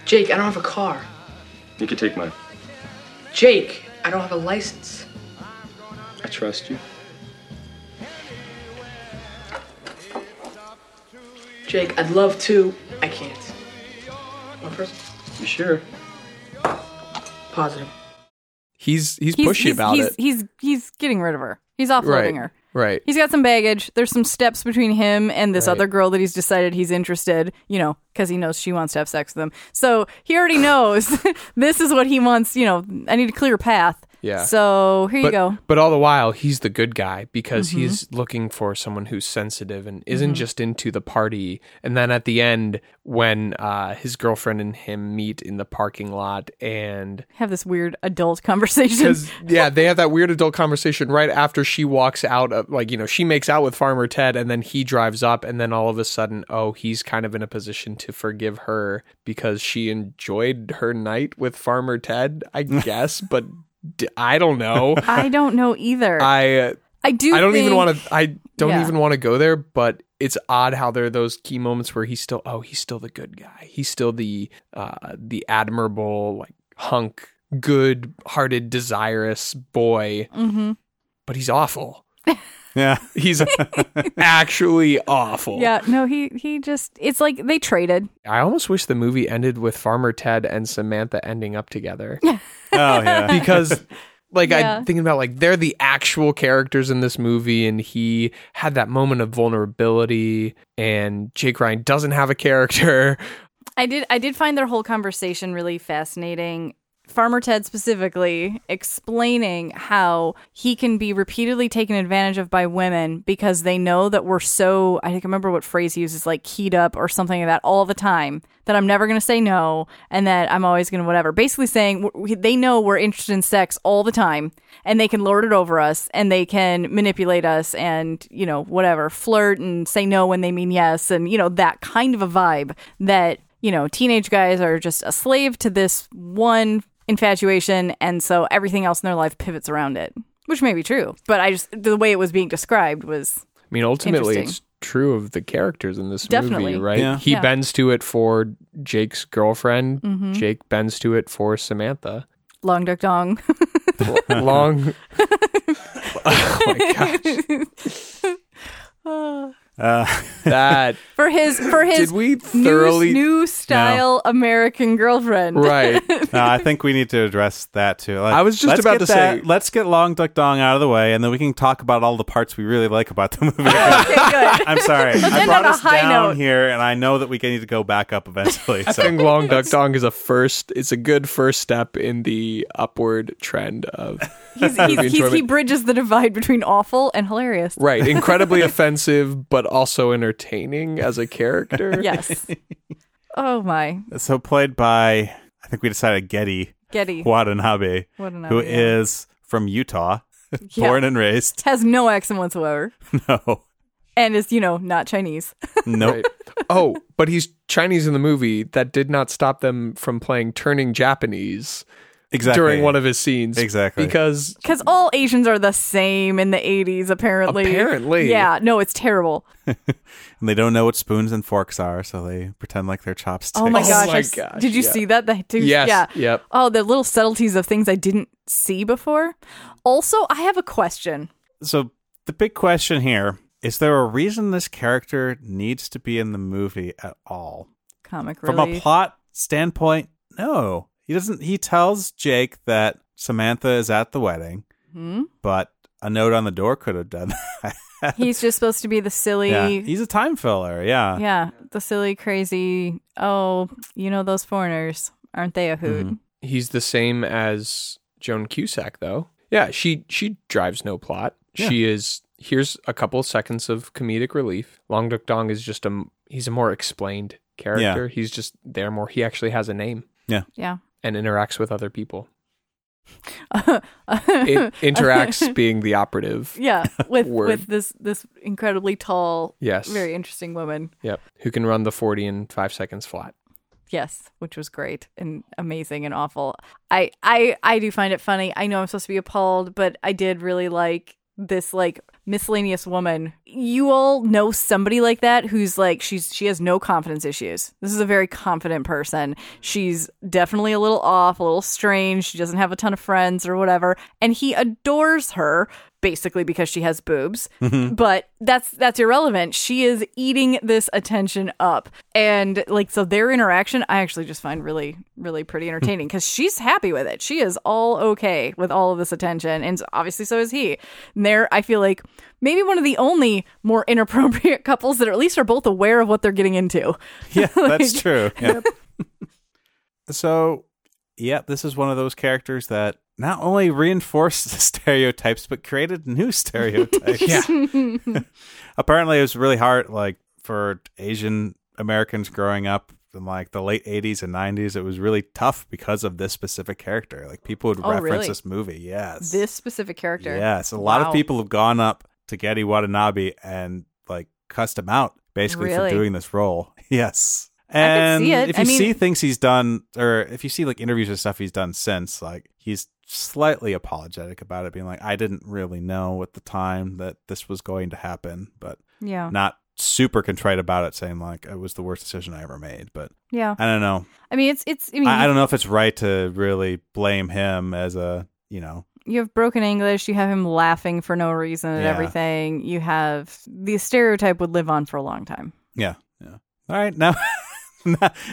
Jake, I don't have a car. You can take mine. Jake, I don't have a license. I trust you. Jake, I'd love to. I can't. One person? You sure? Positive. He's he's pushy he's, about he's, it. He's he's getting rid of her. He's offloading right, her. Right. He's got some baggage. There's some steps between him and this right. other girl that he's decided he's interested, you know, because he knows she wants to have sex with him. So he already knows this is what he wants. You know, I need a clear path. Yeah. So here but, you go. But all the while, he's the good guy because mm-hmm. he's looking for someone who's sensitive and isn't mm-hmm. just into the party. And then at the end, when uh, his girlfriend and him meet in the parking lot and have this weird adult conversation. Yeah, they have that weird adult conversation right after she walks out of, like, you know, she makes out with Farmer Ted and then he drives up. And then all of a sudden, oh, he's kind of in a position to forgive her because she enjoyed her night with Farmer Ted, I guess. But I don't know. I don't know either. I uh, I do. I don't think, even want to. I don't yeah. even want to go there. But it's odd how there are those key moments where he's still. Oh, he's still the good guy. He's still the uh, the admirable, like, hunk, good-hearted, desirous boy. Mm-hmm. But he's awful. Yeah, he's actually awful. Yeah, no, he he just. It's like they traded. I almost wish the movie ended with Farmer Ted and Samantha ending up together. Oh, yeah. Because, like, yeah. I'm thinking about, like, they're the actual characters in this movie, and he had that moment of vulnerability, and Jake Ryan doesn't have a character. I did, I did find their whole conversation really fascinating. Farmer Ted specifically explaining how he can be repeatedly taken advantage of by women because they know that we're so, I think I remember what phrase he uses, like keyed up or something like that all the time, that I'm never going to say no and that I'm always going to whatever. Basically saying w- they know we're interested in sex all the time and they can lord it over us and they can manipulate us and, you know, whatever, flirt and say no when they mean yes. And, you know, that kind of a vibe that, you know, teenage guys are just a slave to this one infatuation, and so everything else in their life pivots around it, which may be true, but I just, the way it was being described was, I mean, ultimately it's true of the characters in this Definitely. movie, right? Yeah. He yeah. bends to it for Jake's girlfriend. Mm-hmm. Jake bends to it for Samantha. Long Duck Dong. Long. Oh my gosh. Uh, that for his for his Did we thoroughly... new, new style no. American girlfriend. Right. No, I think we need to address that too. Like, I was just about to that, say, let's get Long Duck Dong out of the way, and then we can talk about all the parts we really like about the movie. Okay, good. I'm sorry. Let's I brought us down note. here, and I know that we need to go back up eventually. So. I think Long Duck Dong is a first. It's a good first step in the upward trend of. He's, he's, he's, he bridges the divide between awful and hilarious. Right. Incredibly offensive, but also entertaining as a character. Yes. Oh, my. So played by, I think we decided Gedde. Gedde. Watanabe. Watanabe. Who yeah. is from Utah, yeah. born and raised. Has no accent whatsoever. No. And is, you know, not Chinese. Nope. Right. Oh, but he's Chinese in the movie. That did not stop them from playing Turning Japanese. Exactly. During one of his scenes. Exactly. Because Because all Asians are the same in the eighties, apparently. Apparently. Yeah. No, it's terrible. And they don't know what spoons and forks are, so they pretend like they're chopsticks. Oh, my gosh. Oh my s- gosh did you yeah. see that? The dude, yes. Yeah. Yep. Oh, the little subtleties of things I didn't see before. Also, I have a question. So the big question here, is there a reason this character needs to be in the movie at all? Comic relief. From a plot standpoint, no. He doesn't. He tells Jake that Samantha is at the wedding, mm-hmm. but a note on the door could have done that. He's just supposed to be the silly. Yeah. He's a time filler. Yeah. Yeah. The silly, crazy. Oh, you know those foreigners, aren't they a hoot? Mm-hmm. He's the same as Joan Cusack, though. Yeah. She she drives no plot. Yeah. She is. Here's a couple seconds of comedic relief. Long Duck Dong is just a. He's a more explained character. Yeah. He's just there more. He actually has a name. Yeah. Yeah. And interacts with other people. It interacts being the operative. Yeah, with word. with this this incredibly tall, yes. very interesting woman. Yep, who can run the forty in five seconds flat. Yes, which was great and amazing and awful. I I I do find it funny. I know I'm supposed to be appalled, but I did really like this like miscellaneous woman. You all know somebody like that who's like she's she has no confidence issues. This is a very confident person. She's definitely a little off, a little strange. She doesn't have a ton of friends or whatever, and he adores her basically because she has boobs. Mm-hmm. But that's that's irrelevant. She is eating this attention up, and like so their interaction I actually just find really really pretty entertaining because she's happy with it. She is all okay with all of this attention, and obviously so is he. And there I feel like maybe one of the only more inappropriate couples that at least are both aware of what they're getting into. Yeah, like, that's true. Yeah. So, yeah, this is one of those characters that not only reinforced the stereotypes, but created new stereotypes. Yeah. Apparently, it was really hard, like, for Asian Americans growing up in, like, the late eighties and nineties. It was really tough because of this specific character. Like, people would oh, reference really? this movie. Yes. This specific character. Yes. A lot wow. of people have gone up to Gedde Watanabe and like cussed him out basically really? for doing this role. Yes. And I see it. if you I mean, see things he's done, or if you see like interviews and stuff he's done since, like he's slightly apologetic about it, being like, I didn't really know at the time that this was going to happen, but yeah, not super contrite about it, saying like it was the worst decision I ever made. But yeah, I don't know. I mean, it's it's. I, mean, I, I don't know if it's right to really blame him as a you know. You have broken English. You have him laughing for no reason at yeah. everything. You have the stereotype would live on for a long time. Yeah, yeah. All right, now,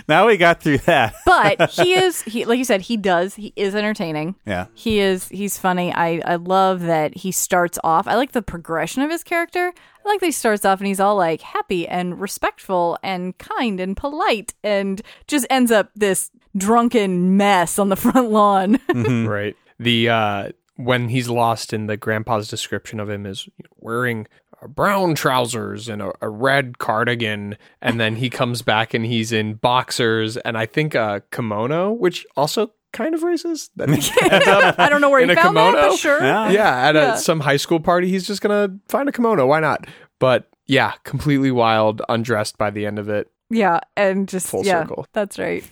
now we got through that. But he is, he like you said, he does. He is entertaining. Yeah, he is. He's funny. I I love that he starts off. I like the progression of his character. I like that he starts off and he's all like happy and respectful and kind and polite, and just ends up this drunken mess on the front lawn. Mm-hmm. Right. The uh, when he's lost in the grandpa's description of him is wearing brown trousers and a, a red cardigan, and then he comes back and he's in boxers and I think a kimono, which also kind of racist. I don't know where he found that, but sure. Yeah, yeah at yeah. A, some high school party, he's just gonna find a kimono. Why not? But yeah, completely wild, undressed by the end of it. Yeah, and just full yeah, circle. That's right.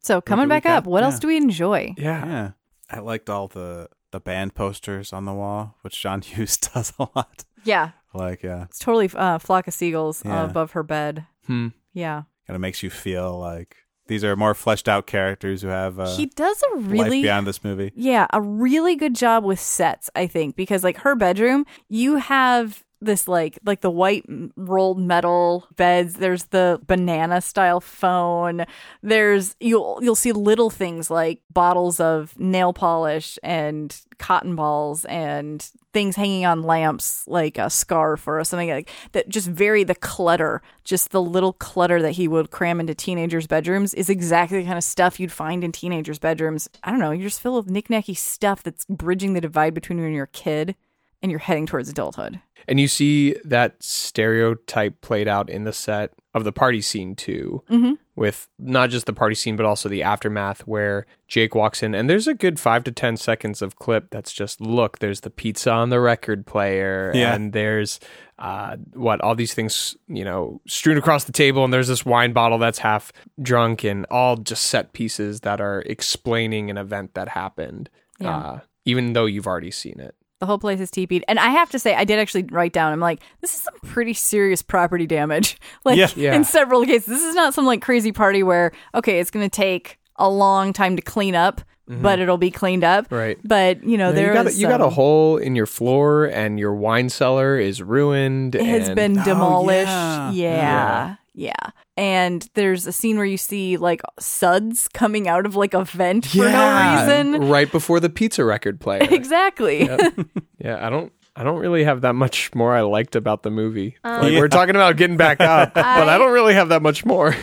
So coming back up, what yeah. else do we enjoy? Yeah. yeah. I liked all the, the band posters on the wall, which John Hughes does a lot. Yeah. Like, yeah. It's totally uh, Flock of Seagulls yeah. uh, above her bed. Hmm. Yeah. And it makes you feel like these are more fleshed out characters who have uh, he does a really life beyond this movie. Yeah. A really good job with sets, I think, because like her bedroom, you have this like like the white rolled metal beds. There's the banana style phone. There's you'll you'll see little things like bottles of nail polish and cotton balls and things hanging on lamps, like a scarf or something like that. Just vary the clutter. Just the little clutter that he would cram into teenagers' bedrooms is exactly the kind of stuff you'd find in teenagers' bedrooms. I don't know. You're just filled with knick-knacky stuff that's bridging the divide between you and your kid. And you're heading towards adulthood. And you see that stereotype played out in the set of the party scene, too. Mm-hmm. With not just the party scene, but also the aftermath where Jake walks in. And there's a good five to ten seconds of clip that's just, look, there's the pizza on the record player. Yeah. And there's, uh, what, all these things, you know, strewn across the table. And there's this wine bottle that's half drunk. And all just set pieces that are explaining an event that happened. Yeah. Uh, even though you've already seen it. The whole place is teepeed. And I have to say, I did actually write down, I'm like, this is some pretty serious property damage. Like, yeah, yeah. In several cases, this is not some like crazy party where, okay, it's going to take a long time to clean up, mm-hmm. but it'll be cleaned up. Right. But, you know, no, there you got, is... A, you um, got a hole in your floor and your wine cellar is ruined. It has and... been demolished. Oh, yeah. Yeah. yeah. Yeah. And there's a scene where you see like suds coming out of like a vent for yeah, no reason, right before the pizza record player. Exactly. Yep. Yeah, I don't, I don't really have that much more I liked about the movie. Um, like yeah. We're talking about getting back up, I, but I don't really have that much more.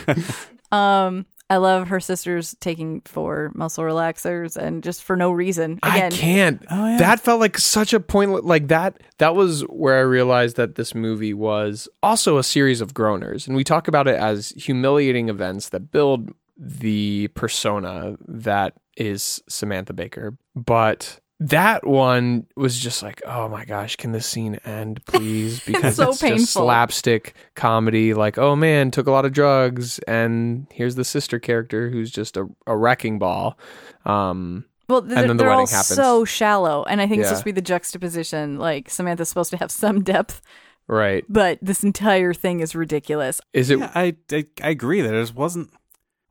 um, I love her sisters taking four muscle relaxers and just for no reason. Again, I can't. Oh, yeah. That felt like such a pointless. Like that. That was where I realized that this movie was also a series of groaners, and we talk about it as humiliating events that build the persona that is Samantha Baker. But that one was just like, oh my gosh, can this scene end, please? Because it's, so it's just slapstick comedy. Like, oh man, took a lot of drugs, and here's the sister character who's just a, a wrecking ball. Um, well, th- and then the wedding all happens. So shallow, and I think yeah. it's supposed to be the juxtaposition. Like Samantha's supposed to have some depth, right? But this entire thing is ridiculous. Is it? Yeah, I, I I agree that it wasn't.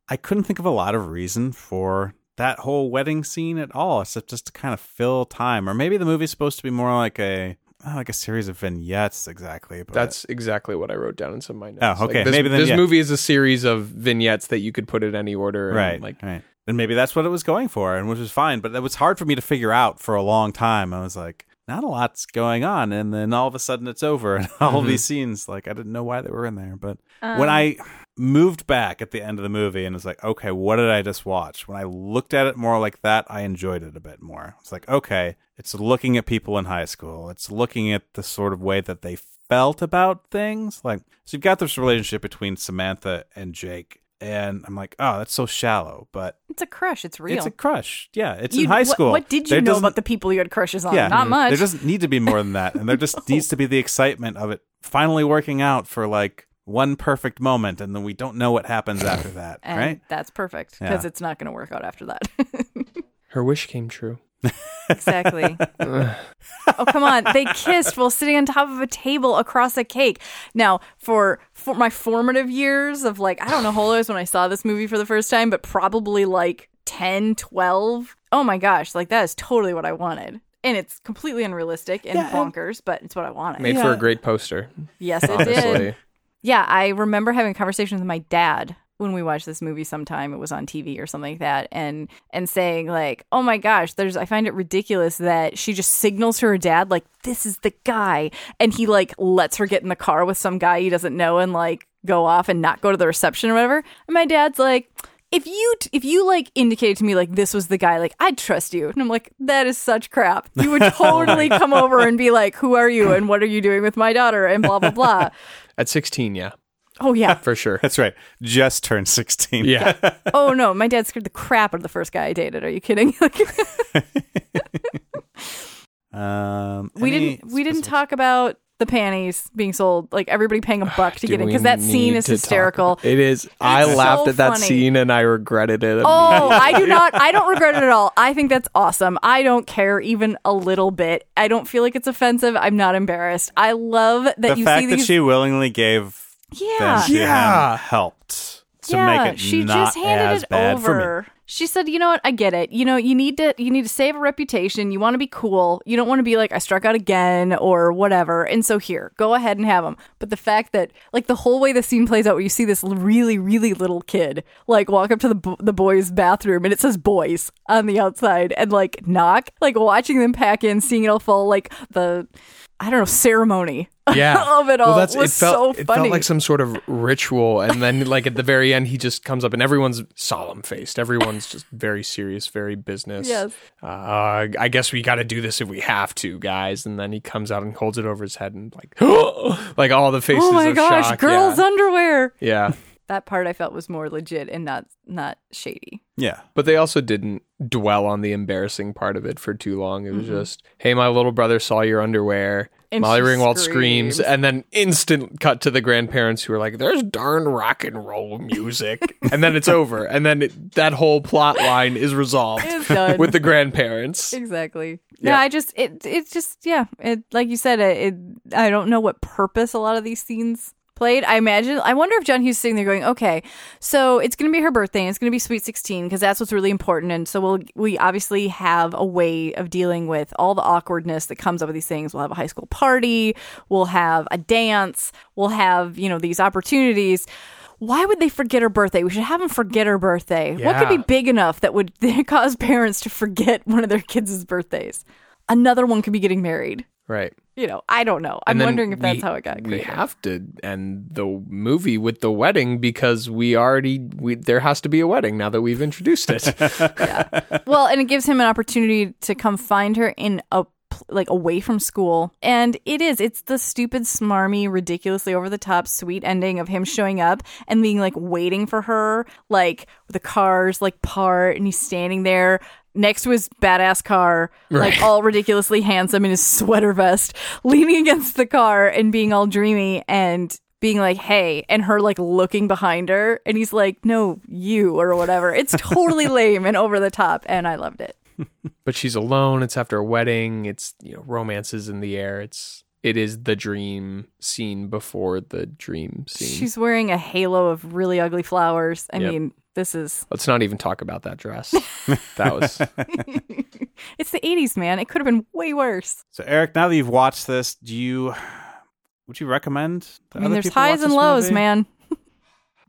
I couldn't think of a lot of reason for that whole wedding scene at all, except just to kind of fill time. Or maybe the movie's supposed to be more like a like a series of vignettes, exactly. But... That's exactly what I wrote down in some of my notes. Oh, okay. Like this, maybe then, this yeah. movie is a series of vignettes that you could put in any order. And right, like... right. And maybe that's what it was going for, and which was fine. But it was hard for me to figure out for a long time. I was like, not a lot's going on. And then all of a sudden it's over. And all mm-hmm. of these scenes, like, I didn't know why they were in there. But um... when I... moved back at the end of the movie and was like, okay, what did I just watch? When I looked at it more like that, I enjoyed it a bit more. It's like, okay, it's looking at people in high school. It's looking at the sort of way that they felt about things. Like, so you've got this relationship between Samantha and Jake, and I'm like, oh, that's so shallow, but it's a crush. It's real. It's a crush. Yeah, it's you, in high school. What, what did you there know about the people you had crushes on? Yeah, not mm-hmm. much. There doesn't need to be more than that, and there just no. needs to be the excitement of it finally working out for like one perfect moment, and then we don't know what happens after that, and right? That's perfect, because yeah. it's not going to work out after that. Her wish came true. Exactly. Oh, come on. They kissed while sitting on top of a table across a cake. Now, for, for my formative years of, like, I don't know, holos when I saw this movie for the first time, but probably, like, ten, twelve. Oh, my gosh. Like, that is totally what I wanted. And it's completely unrealistic and yeah, bonkers, and but it's what I wanted. Made yeah. for a great poster. Yes, it did. Yeah, I remember having a conversation with my dad when we watched this movie sometime. It was on T V or something like that. And and saying like, oh my gosh, there's I find it ridiculous that she just signals to her dad like, this is the guy. And he like lets her get in the car with some guy he doesn't know and like go off and not go to the reception or whatever. And my dad's like, if you t- if you like indicated to me like this was the guy, like I'd trust you. And I'm like, that is such crap. You would totally come over and be like, who are you and what are you doing with my daughter and blah, blah, blah. At sixteen, yeah. Oh, yeah. For sure. That's right. Just turned sixteen. Yeah. yeah. Oh, no. My dad scared the crap out of the first guy I dated. Are you kidding? um, we didn't we didn't talk about the panties being sold, like everybody paying a buck to get in, because that scene is hysterical. It is. It's I laughed so at that funny. Scene and I regretted it. Oh, I do not. I don't regret it at all. I think that's awesome. I don't care even a little bit. I don't feel like it's offensive. I'm not embarrassed. I love that the you fact see these... that she willingly gave. Yeah, yeah, helped to yeah, make it she not just handed as it bad over. For me. She said, you know what? I get it. You know, you need to you need to save a reputation. You want to be cool. You don't want to be like, I struck out again or whatever. And so here, go ahead and have them. But the fact that like the whole way the scene plays out where you see this really, really little kid like walk up to the, bo- the boys' bathroom and it says boys on the outside and like knock, like watching them pack in, seeing it all fall, like the, I don't know, ceremony. Yeah, of it all. Well, that's, was it felt, so funny. It felt like some sort of ritual, and then like at the very end, he just comes up, and everyone's solemn faced. Everyone's just very serious, very business. Yes. Uh, I guess we got to do this if we have to, guys. And then he comes out and holds it over his head, and like, like all the faces. Oh my of gosh, shock. Girls' yeah. underwear. Yeah. That part I felt was more legit and not not shady. Yeah. But they also didn't dwell on the embarrassing part of it for too long. It was mm-hmm. just, hey, my little brother saw your underwear. And Molly Ringwald screams. screams. And then instant cut to the grandparents who are like, there's darn rock and roll music. And then it's over. And then it, that whole plot line is resolved with the grandparents. Exactly. Yeah. No, I just, it, it's just, yeah. It, like you said, it, it, I don't know what purpose a lot of these scenes played. I imagine. I wonder if John Hughes is sitting there going, okay, so it's going to be her birthday and it's going to be Sweet sixteen because that's what's really important. And so we'll, we obviously have a way of dealing with all the awkwardness that comes up with these things. We'll have a high school party. We'll have a dance. We'll have, you know, these opportunities. Why would they forget her birthday? We should have them forget her birthday. Yeah. What could be big enough that would cause parents to forget one of their kids' birthdays? Another one could be getting married. Right. You know, I don't know. I'm wondering if that's we, how it got created. We have to end the movie with the wedding because we already, we, there has to be a wedding now that we've introduced it. Yeah. Well, and it gives him an opportunity to come find her in a, like away from school. And it is, it's the stupid, smarmy, ridiculously over the top, sweet ending of him showing up and being like waiting for her, like the cars like part and he's standing there next to his badass car, right. Like all ridiculously handsome in his sweater vest, leaning against the car and being all dreamy and being like, hey, and her like looking behind her. And he's like, no, you or whatever. It's totally lame and over the top. And I loved it. But she's alone. It's after a wedding. It's, you know, romances in the air. It's, it is the dream scene before the dream scene. She's wearing a halo of really ugly flowers. I yep. mean, this is... Let's not even talk about that dress. That was... It's the eighties, man. It could have been way worse. So, Eric, now that you've watched this, do you... Would you recommend... I mean, there's highs and lows, movie? Man.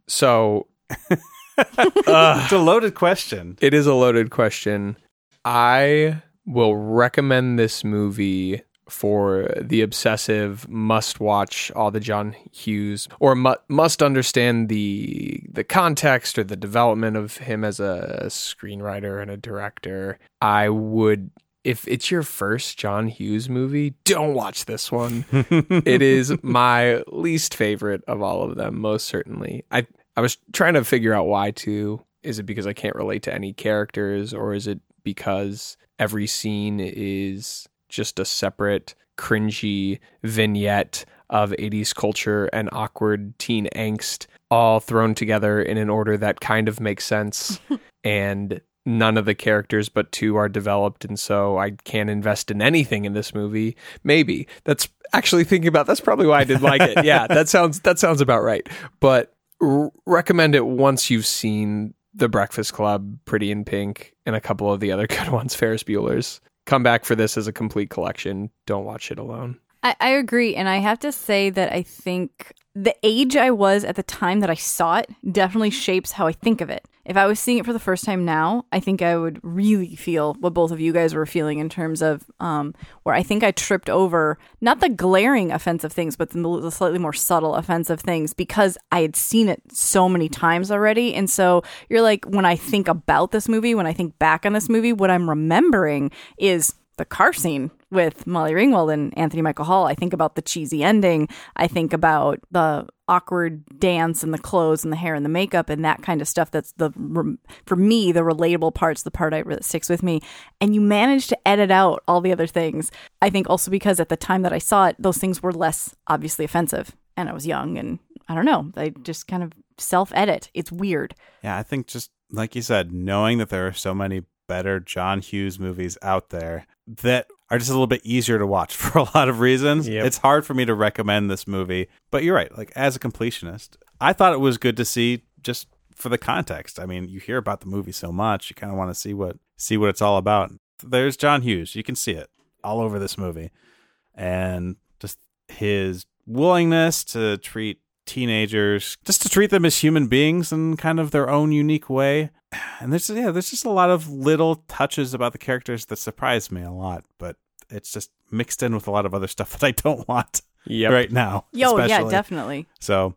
So... uh, it's a loaded question. It is a loaded question. I will recommend this movie for the obsessive, must watch all the John Hughes, or mu- must understand the the context or the development of him as a screenwriter and a director. I would, if it's your first John Hughes movie, don't watch this one. It is my least favorite of all of them, most certainly. I I was trying to figure out why too. Is it because I can't relate to any characters, or is it because every scene is just a separate cringy vignette of eighties culture and awkward teen angst all thrown together in an order that kind of makes sense and none of the characters but two are developed, and so I can't invest in anything in this movie. Maybe that's actually thinking about that's probably why I didn't like it. Yeah, that sounds that sounds about right. But r- recommend it once you've seen The Breakfast Club, Pretty in Pink, and a couple of the other good ones, Ferris Bueller's. Come back for this as a complete collection. Don't watch it alone. I, I agree. And I have to say that I think the age I was at the time that I saw it definitely shapes how I think of it. If I was seeing it for the first time now, I think I would really feel what both of you guys were feeling in terms of um, where I think I tripped over, not the glaring offensive things, but the, the slightly more subtle offensive things because I had seen it so many times already. And so you're like, when I think about this movie, when I think back on this movie, what I'm remembering is the car scene with Molly Ringwald and Anthony Michael Hall. I think about the cheesy ending. I think about the awkward dance and the clothes and the hair and the makeup and that kind of stuff. That's the, for me, the relatable parts, the part that sticks with me. And you manage to edit out all the other things. I think also because at the time that I saw it, those things were less obviously offensive. And I was young and I don't know. I just kind of self-edit. It's weird. Yeah, I think just like you said, knowing that there are so many better John Hughes movies out there that are just a little bit easier to watch for a lot of reasons. Yep. It's hard for me to recommend this movie, but you're right. Like as a completionist, I thought it was good to see just for the context. I mean, you hear about the movie so much, you kind of want to see what see what it's all about. There's John Hughes. You can see it all over this movie. And just his willingness to treat teenagers, just to treat them as human beings in kind of their own unique way. And there's, yeah, there's just a lot of little touches about the characters that surprise me a lot, but it's just mixed in with a lot of other stuff that I don't want yep. right now. Yo, especially. Yeah, definitely. So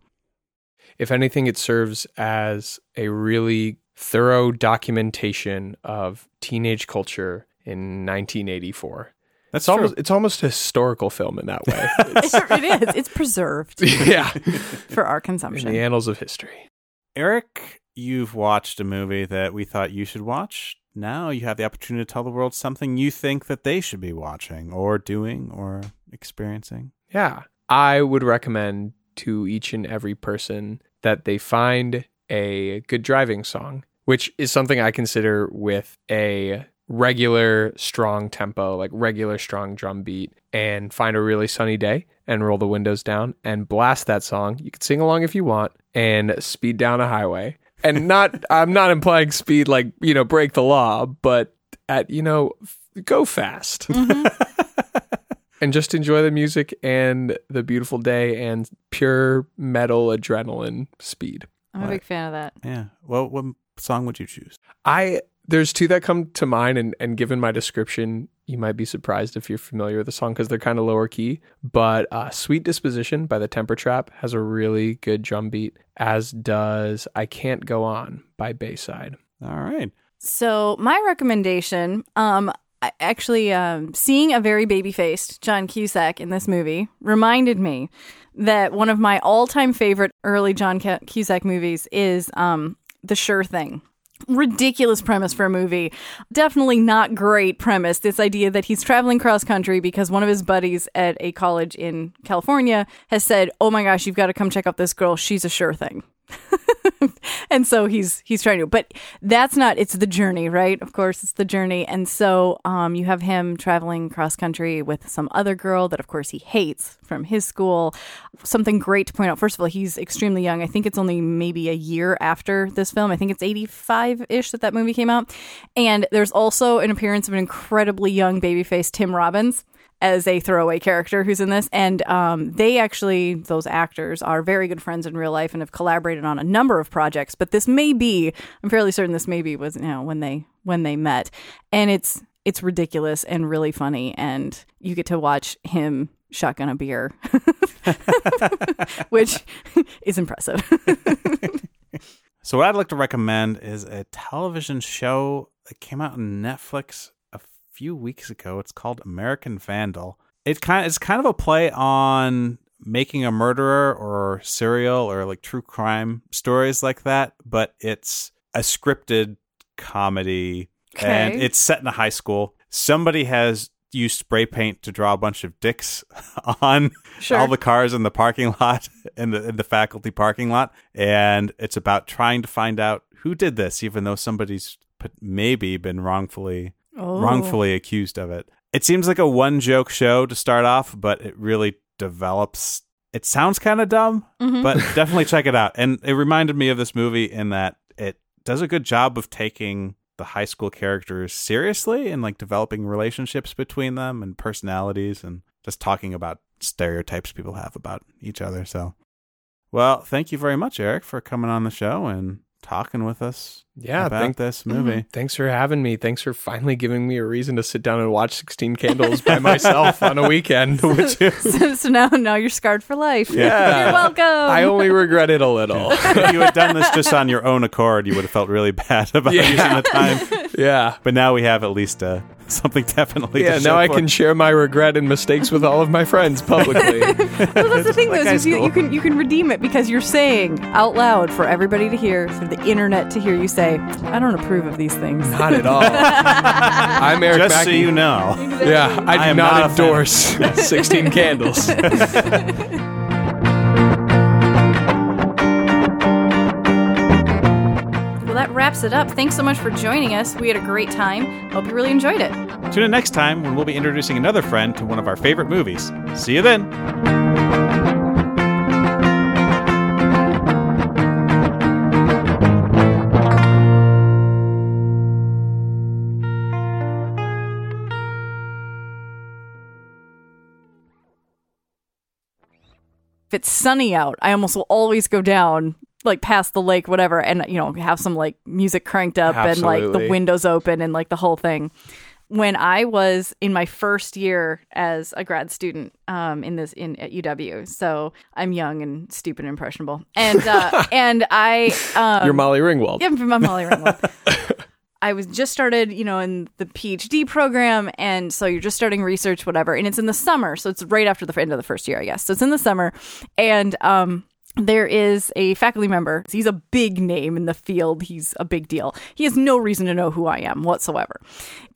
if anything, it serves as a really thorough documentation of teenage culture in nineteen eighty-four. That's it's almost it's almost a historical film in that way. It's, it is. It's preserved. Yeah. For our consumption. In the annals of history. Eric, you've watched a movie that we thought you should watch. Now you have the opportunity to tell the world something you think that they should be watching or doing or experiencing. Yeah. I would recommend to each and every person that they find a good driving song, which is something I consider with a regular strong tempo, like regular strong drum beat, and find a really sunny day and roll the windows down and blast that song. You can sing along if you want and speed down a highway. And not, I'm not implying speed like, you know, break the law, but at, you know, f- go fast. Mm-hmm. And just enjoy the music and the beautiful day and pure metal adrenaline speed. I'm what? a big fan of that. Yeah. Well, what song would you choose? I... There's two that come to mind, and, and given my description, you might be surprised if you're familiar with the song because they're kind of lower key. But uh, Sweet Disposition by The Temper Trap has a really good drum beat, as does I Can't Go On by Bayside. All right. So my recommendation, um, I actually um, seeing a very baby-faced John Cusack in this movie reminded me that one of my all-time favorite early John Cusack movies is um, The Sure Thing. Ridiculous premise for a movie. Definitely not great premise. This idea that he's traveling cross country because one of his buddies at a college in California has said, oh my gosh, you've got to come check out this girl. She's a sure thing. And so he's he's trying to, but that's not, it's the journey, right? Of course, it's the journey. And so um, you have him traveling cross country with some other girl that, of course, he hates from his school. Something great to point out. First of all, he's extremely young. I think it's only maybe a year after this film. I think it's eighty-five-ish that that movie came out. And there's also an appearance of an incredibly young baby-faced Tim Robbins as a throwaway character who's in this. And um, they actually, those actors, are very good friends in real life and have collaborated on a number of projects. But this may be, I'm fairly certain this maybe was, you know, when they when they met. And it's it's ridiculous and really funny. And you get to watch him shotgun a beer, which is impressive. So what I'd like to recommend is a television show that came out on Netflix few weeks ago. It's called American Vandal. It kind of, it's kind of a play on Making a Murderer or serial or like true crime stories like that, but it's a scripted comedy. Okay. And it's set in a high school. Somebody has used spray paint to draw a bunch of dicks on sure. all the cars in the parking lot, in the, in the faculty parking lot, and it's about trying to find out who did this, even though somebody's maybe been wrongfully Oh. wrongfully accused of it. It seems like a one joke show to start off, but it really develops. It sounds kind of dumb, mm-hmm. but definitely check it out. And it reminded me of this movie in that it does a good job of taking the high school characters seriously and like developing relationships between them and personalities and just talking about stereotypes people have about each other. So, well, thank you very much, Eric, for coming on the show and talking with us yeah, about thank, this movie. Thanks for having me. Thanks for finally giving me a reason to sit down and watch sixteen Candles by myself on a weekend. Would you? So, so now, now you're scarred for life. Yeah. You're welcome. I only regret it a little. If you had done this just on your own accord, you would have felt really bad about yeah. using the time. Yeah. But now we have at least uh, something definitely yeah, to now I for. can share my regret and mistakes with all of my friends publicly. Well, that's the thing, like though, is you, you, can, you can redeem it because you're saying out loud for everybody to hear, for the internet to hear you say, I don't approve of these things. Not at all. I'm Eric Mackey. Just Mackey. So you know. Exactly. Yeah, I do I not, not endorse sixteen Candles. Well, that wraps it up. Thanks so much for joining us. We had a great time. Hope you really enjoyed it. Tune in next time when we'll be introducing another friend to one of our favorite movies. See you then. if it's sunny out, I almost will always go down, like, past the lake, whatever, and, you know, have some, like, music cranked up. Absolutely. And, like, the windows open and, like, the whole thing. When I was in my first year as a grad student um, in this in at U W, so I'm young and stupid and impressionable, and uh, and I um, you're Molly Ringwald. Yeah, I'm Molly Ringwald. I was just started, you know, in the PhD program, and so you're just starting research, whatever, and it's in the summer, so it's right after the end of the first year, I guess. So it's in the summer, and um. There is a faculty member. He's a big name in the field. He's a big deal. He has no reason to know who I am whatsoever.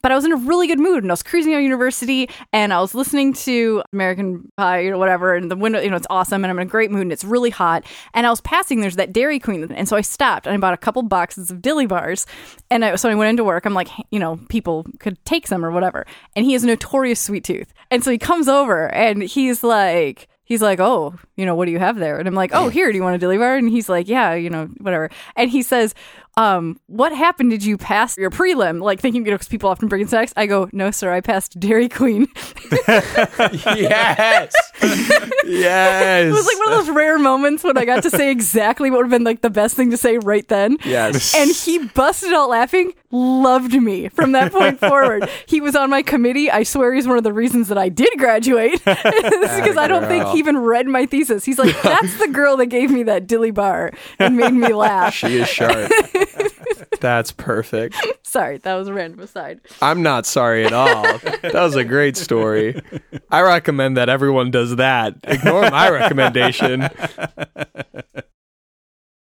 But I was in a really good mood, and I was cruising our university, and I was listening to American Pie or whatever, and the window, you know, it's awesome, and I'm in a great mood, and it's really hot. And I was passing, there's that Dairy Queen, and so I stopped, and I bought a couple boxes of Dilly Bars, and I, so I went into work. I'm like, you know, people could take some or whatever. And he has a notorious sweet tooth. And so he comes over, and he's like... He's like, oh, you know, what do you have there? And I'm like, oh, here, do you want a Dilly Bar? And he's like, yeah, you know, whatever. And he says, um, what happened? Did you pass your prelim? Like, thinking, you know, because people often bring in snacks. I go, no, sir, I passed Dairy Queen. Yes. Yes. It was like one of those rare moments when I got to say exactly what would have been, like, the best thing to say right then. Yes. And he busted out laughing, loved me from that point forward. He was on my committee. I swear he's one of the reasons that I did graduate. Because I don't girl. think he even read my thesis. He's like, that's the girl that gave me that Dilly Bar and made me laugh. She is sharp. That's perfect. Sorry, that was a random aside. I'm not sorry at all. That was a great story. I recommend that everyone does that. Ignore my recommendation.